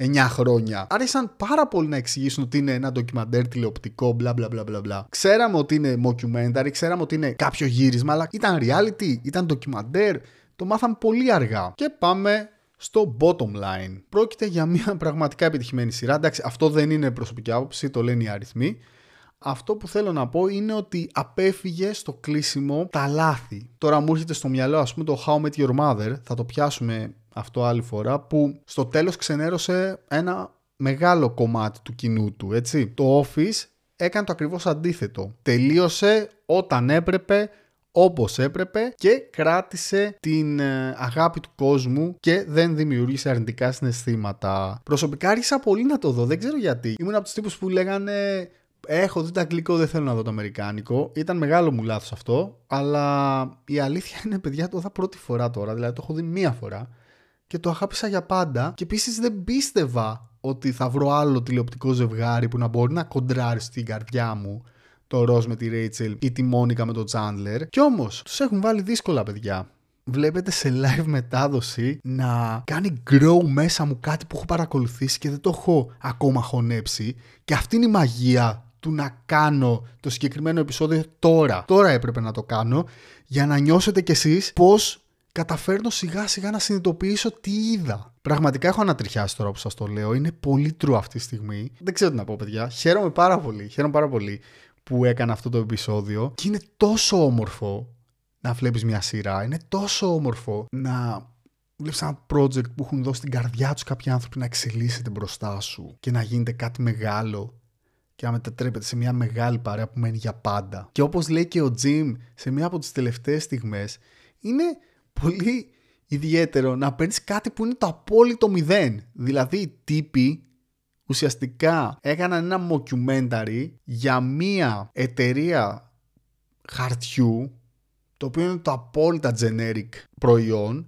9 χρόνια. Άρχισαν πάρα πολύ να εξηγήσουν ότι είναι ένα ντοκιμαντέρ τηλεοπτικό, μπλα μπλα μπλα μπλα. Ξέραμε ότι είναι mockumentary, ξέραμε ότι είναι κάποιο γύρισμα, αλλά ήταν reality, ήταν ντοκιμαντέρ. Το μάθαμε πολύ αργά. Και πάμε στο bottom line. Πρόκειται για μια πραγματικά επιτυχημένη σειρά. Εντάξει, αυτό δεν είναι προσωπική άποψη, το λένε οι αριθμοί. Αυτό που θέλω να πω είναι ότι απέφυγε στο κλείσιμο τα λάθη. Τώρα μου έρχεται στο μυαλό, ας πούμε, το How I Met Your Mother, θα το πιάσουμε αυτό άλλη φορά, που στο τέλος ξενέρωσε ένα μεγάλο κομμάτι του κοινού του, έτσι. Το Office έκανε το ακριβώς αντίθετο. Τελείωσε όταν έπρεπε, όπως έπρεπε, και κράτησε την αγάπη του κόσμου και δεν δημιούργησε αρνητικά συναισθήματα. Προσωπικά άρχισα πολύ να το δω, δεν ξέρω γιατί. Ήμουν από τους τύπους που λέγανε έχω δει το αγγλικό, δεν θέλω να δω το αμερικάνικο. Ήταν μεγάλο μου λάθος αυτό, αλλά η αλήθεια είναι, παιδιά, το είδα πρώτη φορά τώρα, δηλαδή το έχω δει μία φορά και το αγάπησα για πάντα. Και επίσης δεν πίστευα ότι θα βρω άλλο τηλεοπτικό ζευγάρι που να μπορεί να κοντράρει στην καρδιά μου το Ροζ με τη Ρέιτσελ ή τη Μόνικα με τον Τσάντλερ. Κι όμως τους έχουν βάλει δύσκολα, παιδιά. Βλέπετε σε live μετάδοση να κάνει grow μέσα μου κάτι που έχω παρακολουθήσει και δεν το έχω ακόμα χωνέψει. Και αυτή είναι η μαγεία του να κάνω το συγκεκριμένο επεισόδιο τώρα. Τώρα έπρεπε να το κάνω για να νιώσετε κι εσείς πώς καταφέρνω σιγά σιγά να συνειδητοποιήσω τι είδα. Πραγματικά έχω ανατριχιάσει τώρα που σας το λέω. Είναι πολύ true αυτή τη στιγμή. Δεν ξέρω τι να πω, παιδιά. Χαίρομαι πάρα πολύ. Χαίρομαι πάρα πολύ που έκανα αυτό το επεισόδιο. Και είναι τόσο όμορφο να βλέπεις μια σειρά, είναι τόσο όμορφο να βλέπεις ένα project που έχουν δώσει την καρδιά τους κάποιοι άνθρωποι να εξελίσσεται μπροστά σου και να γίνεται κάτι μεγάλο και να μετατρέπεται σε μια μεγάλη παρέα που μένει για πάντα. Και όπως λέει και ο Jim σε μια από τις τελευταίες στιγμές, είναι πολύ ιδιαίτερο να παίρνεις κάτι που είναι το απόλυτο μηδέν. Δηλαδή οι τύποι ουσιαστικά έκαναν ένα mockumentary για μια εταιρεία χαρτιού, το οποίο είναι το απόλυτα generic προϊόν,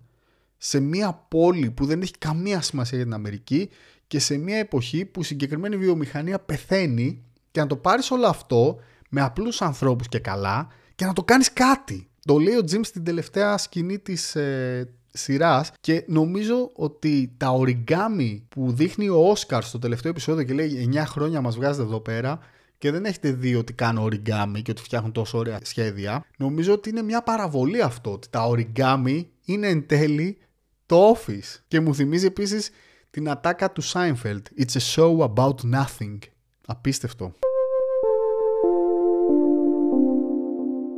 σε μια πόλη που δεν έχει καμία σημασία για την Αμερική και σε μια εποχή που η συγκεκριμένη βιομηχανία πεθαίνει, και να το πάρεις όλο αυτό με απλούς ανθρώπους και καλά και να το κάνεις κάτι. Το λέει ο Jim στην τελευταία σκηνή της σειράς, και νομίζω ότι τα οριγκάμι που δείχνει ο Όσκαρ στο τελευταίο επεισόδιο και λέει 9 χρόνια μας βγάζετε εδώ πέρα και δεν έχετε δει ότι κάνω οριγκάμι και ότι φτιάχνουν τόσο ωραία σχέδια, νομίζω ότι είναι μια παραβολή αυτό, ότι τα οριγκάμι είναι εν τέλει το Office. Και μου θυμίζει επίσης την ατάκα του Seinfeld, It's a show about nothing. Απίστευτο.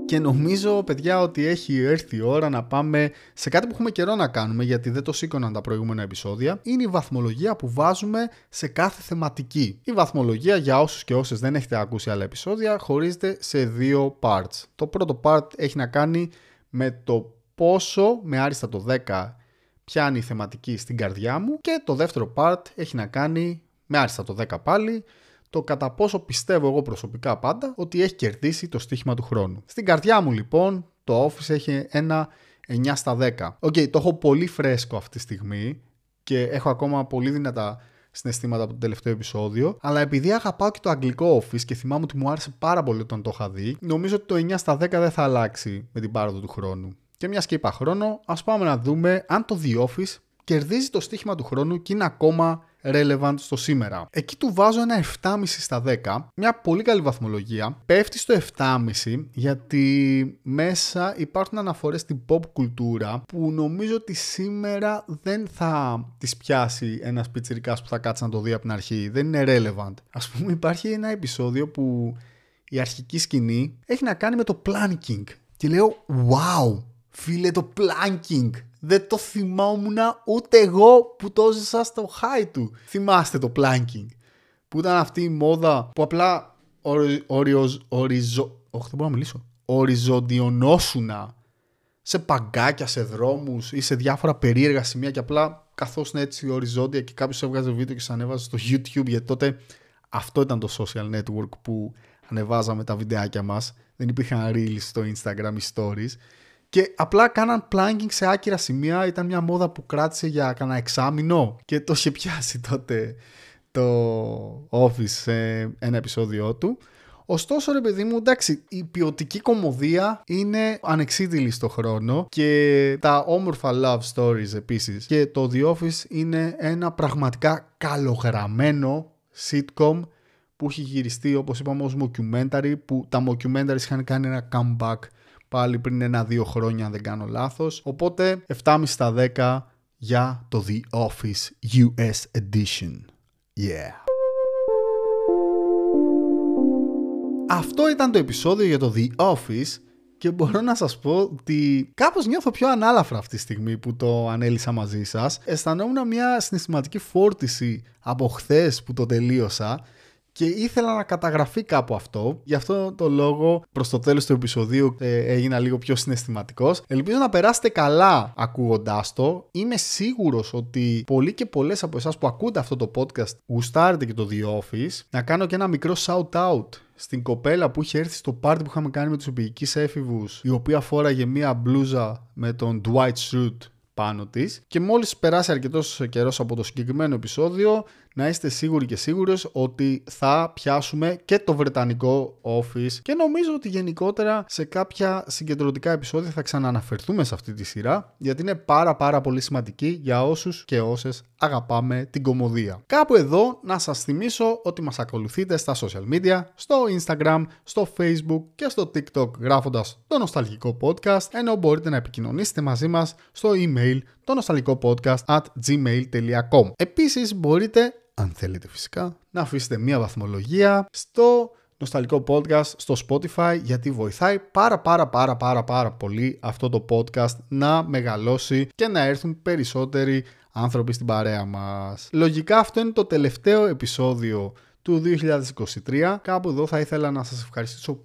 Και νομίζω, παιδιά, ότι έχει έρθει η ώρα να πάμε σε κάτι που έχουμε καιρό να κάνουμε, γιατί δεν το σήκωναν τα προηγούμενα επεισόδια. Είναι η βαθμολογία που βάζουμε σε κάθε θεματική. Η βαθμολογία, για όσους και όσες δεν έχετε ακούσει άλλα επεισόδια, χωρίζεται σε δύο parts. Το πρώτο part έχει να κάνει με το πόσο, με άριστα το 10, πιάνει η θεματική στην καρδιά μου, και το δεύτερο part έχει να κάνει με άριστα το 10 πάλι, το κατά πόσο πιστεύω εγώ προσωπικά πάντα ότι έχει κερδίσει το στοίχημα του χρόνου. Στην καρδιά μου λοιπόν το Office έχει ένα 9 στα 10. Okay, το έχω πολύ φρέσκο αυτή τη στιγμή και έχω ακόμα πολύ δυνατά συναισθήματα από το τελευταίο επεισόδιο, αλλά επειδή αγαπάω και το αγγλικό Office και θυμάμαι ότι μου άρεσε πάρα πολύ όταν το είχα δει, νομίζω ότι το 9 στα 10 δεν θα αλλάξει με την πάροδο του χρόνου. Και μιας και είπα χρόνο, ας πάμε να δούμε αν το The Office κερδίζει το στοίχημα του χρόνου και είναι ακόμα relevant στο σήμερα. Εκεί του βάζω ένα 7,5 στα 10, μια πολύ καλή βαθμολογία. Πέφτει στο 7,5 γιατί μέσα υπάρχουν αναφορές στην pop κουλτούρα που νομίζω ότι σήμερα δεν θα τις πιάσει ένας πιτσιρικάς που θα κάτσει να το δει από την αρχή. Δεν είναι relevant. Ας πούμε, υπάρχει ένα επεισόδιο που η αρχική σκηνή έχει να κάνει με το planking και λέω wow, φίλε, το planking δεν το θυμάμουν ούτε εγώ που το ζήσα στο high του. Θυμάστε το planking που ήταν αυτή η μόδα που απλά οριζοντιονόσουνα σε παγκάκια, σε δρόμους ή σε διάφορα περίεργα σημεία, και απλά καθώς είναι έτσι οριζόντια και κάποιος έβγαζε βίντεο και σας ανέβαζε στο YouTube, γιατί τότε αυτό ήταν το social network που ανεβάζαμε τα βιντεάκια μας. Δεν υπήρχαν reels στο Instagram ή stories. Και απλά κάναν planking σε άκυρα σημεία. Ήταν μια μόδα που κράτησε για κανένα εξάμηνο και το είχε πιάσει τότε το Office σε ένα επεισόδιο του. Ωστόσο, ρε παιδί μου, εντάξει, η ποιοτική κωμωδία είναι ανεξίτηλη στο χρόνο και τα όμορφα love stories επίσης. Και το The Office είναι ένα πραγματικά καλογραμμένο sitcom που έχει γυριστεί, όπως είπαμε, ως mockumentary, που τα mockumentaries είχαν κάνει ένα comeback πάλι πριν 1-2 χρόνια, αν δεν κάνω λάθος. Οπότε 7,5 στα 10 για το The Office US Edition. Yeah. Αυτό ήταν το επεισόδιο για το The Office και μπορώ να σας πω ότι κάπως νιώθω πιο ανάλαφρα αυτή τη στιγμή που το ανέλησα μαζί σας. Αισθανόμουν μια συναισθηματική φόρτιση από χθες που το τελείωσα και ήθελα να καταγραφεί κάπου αυτό. Γι' αυτό το λόγο προς το τέλος του επεισοδίου έγινα λίγο πιο συναισθηματικός. Ελπίζω να περάσετε καλά ακούγοντάς το. Είμαι σίγουρος ότι πολλοί και πολλές από εσάς που ακούτε αυτό το podcast γουστάρετε και το The Office. Να κάνω και ένα μικρό shout-out στην κοπέλα που είχε έρθει στο πάρτι που είχαμε κάνει με τους υπηκοίους έφηβους, η οποία φόραγε μία μπλούζα με τον Dwight Schrute πάνω της, και μόλις περάσει αρκετός καιρός από το συγκεκριμένο επεισόδιο, να είστε σίγουροι και σίγουρες ότι θα πιάσουμε και το βρετανικό Office, και νομίζω ότι γενικότερα σε κάποια συγκεντρωτικά επεισόδια θα ξανααναφερθούμε σε αυτή τη σειρά, γιατί είναι πάρα πολύ σημαντική για όσους και όσες αγαπάμε την κωμωδία. Κάπου εδώ να σας θυμίσω ότι μας ακολουθείτε στα social media, στο Instagram, στο Facebook και στο TikTok γράφοντας το Νοσταλγικό Podcast, ενώ μπορείτε να επικοινωνήσετε μαζί μας στο email το nostalgicopodcast@gmail.com. Επίσης μπορείτε, αν θέλετε φυσικά, να αφήσετε μία βαθμολογία στο Νοσταλγικό Podcast στο Spotify, γιατί βοηθάει πάρα πολύ αυτό το podcast να μεγαλώσει και να έρθουν περισσότεροι άνθρωποι στην παρέα μας. Λογικά αυτό είναι το τελευταίο επεισόδιο του 2023. Κάπου εδώ θα ήθελα να σας ευχαριστήσω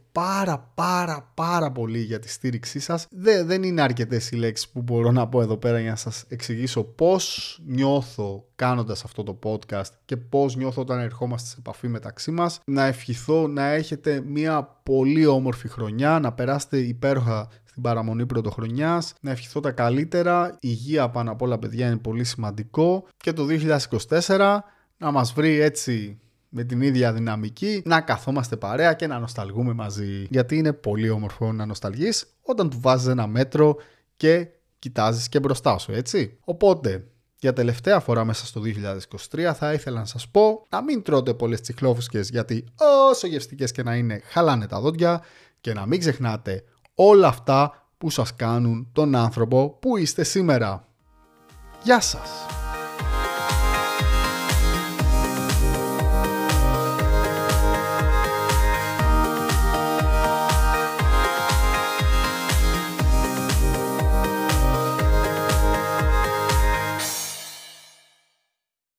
πάρα πολύ για τη στήριξή σας. Δεν είναι αρκετές οι λέξεις που μπορώ να πω εδώ πέρα για να σας εξηγήσω πώς νιώθω κάνοντας αυτό το podcast και πώς νιώθω όταν ερχόμαστε σε επαφή μεταξύ μας. Να ευχηθώ να έχετε μια πολύ όμορφη χρονιά, να περάσετε υπέροχα στην παραμονή πρωτοχρονιάς, να ευχηθώ τα καλύτερα. Υγεία πάνω απ' όλα, παιδιά, είναι πολύ σημαντικό, και το 2024 να μας βρει έτσι με την ίδια δυναμική, να καθόμαστε παρέα και να νοσταλγούμε μαζί. Γιατί είναι πολύ όμορφο να νοσταλγείς όταν του βάζεις ένα μέτρο και κοιτάζεις και μπροστά σου, έτσι. Οπότε, για τελευταία φορά μέσα στο 2023 θα ήθελα να σας πω να μην τρώτε πολλές τσιχλόφουσκες, γιατί όσο γευστικές και να είναι χαλάνε τα δόντια, και να μην ξεχνάτε όλα αυτά που σας κάνουν τον άνθρωπο που είστε σήμερα. Γεια σας!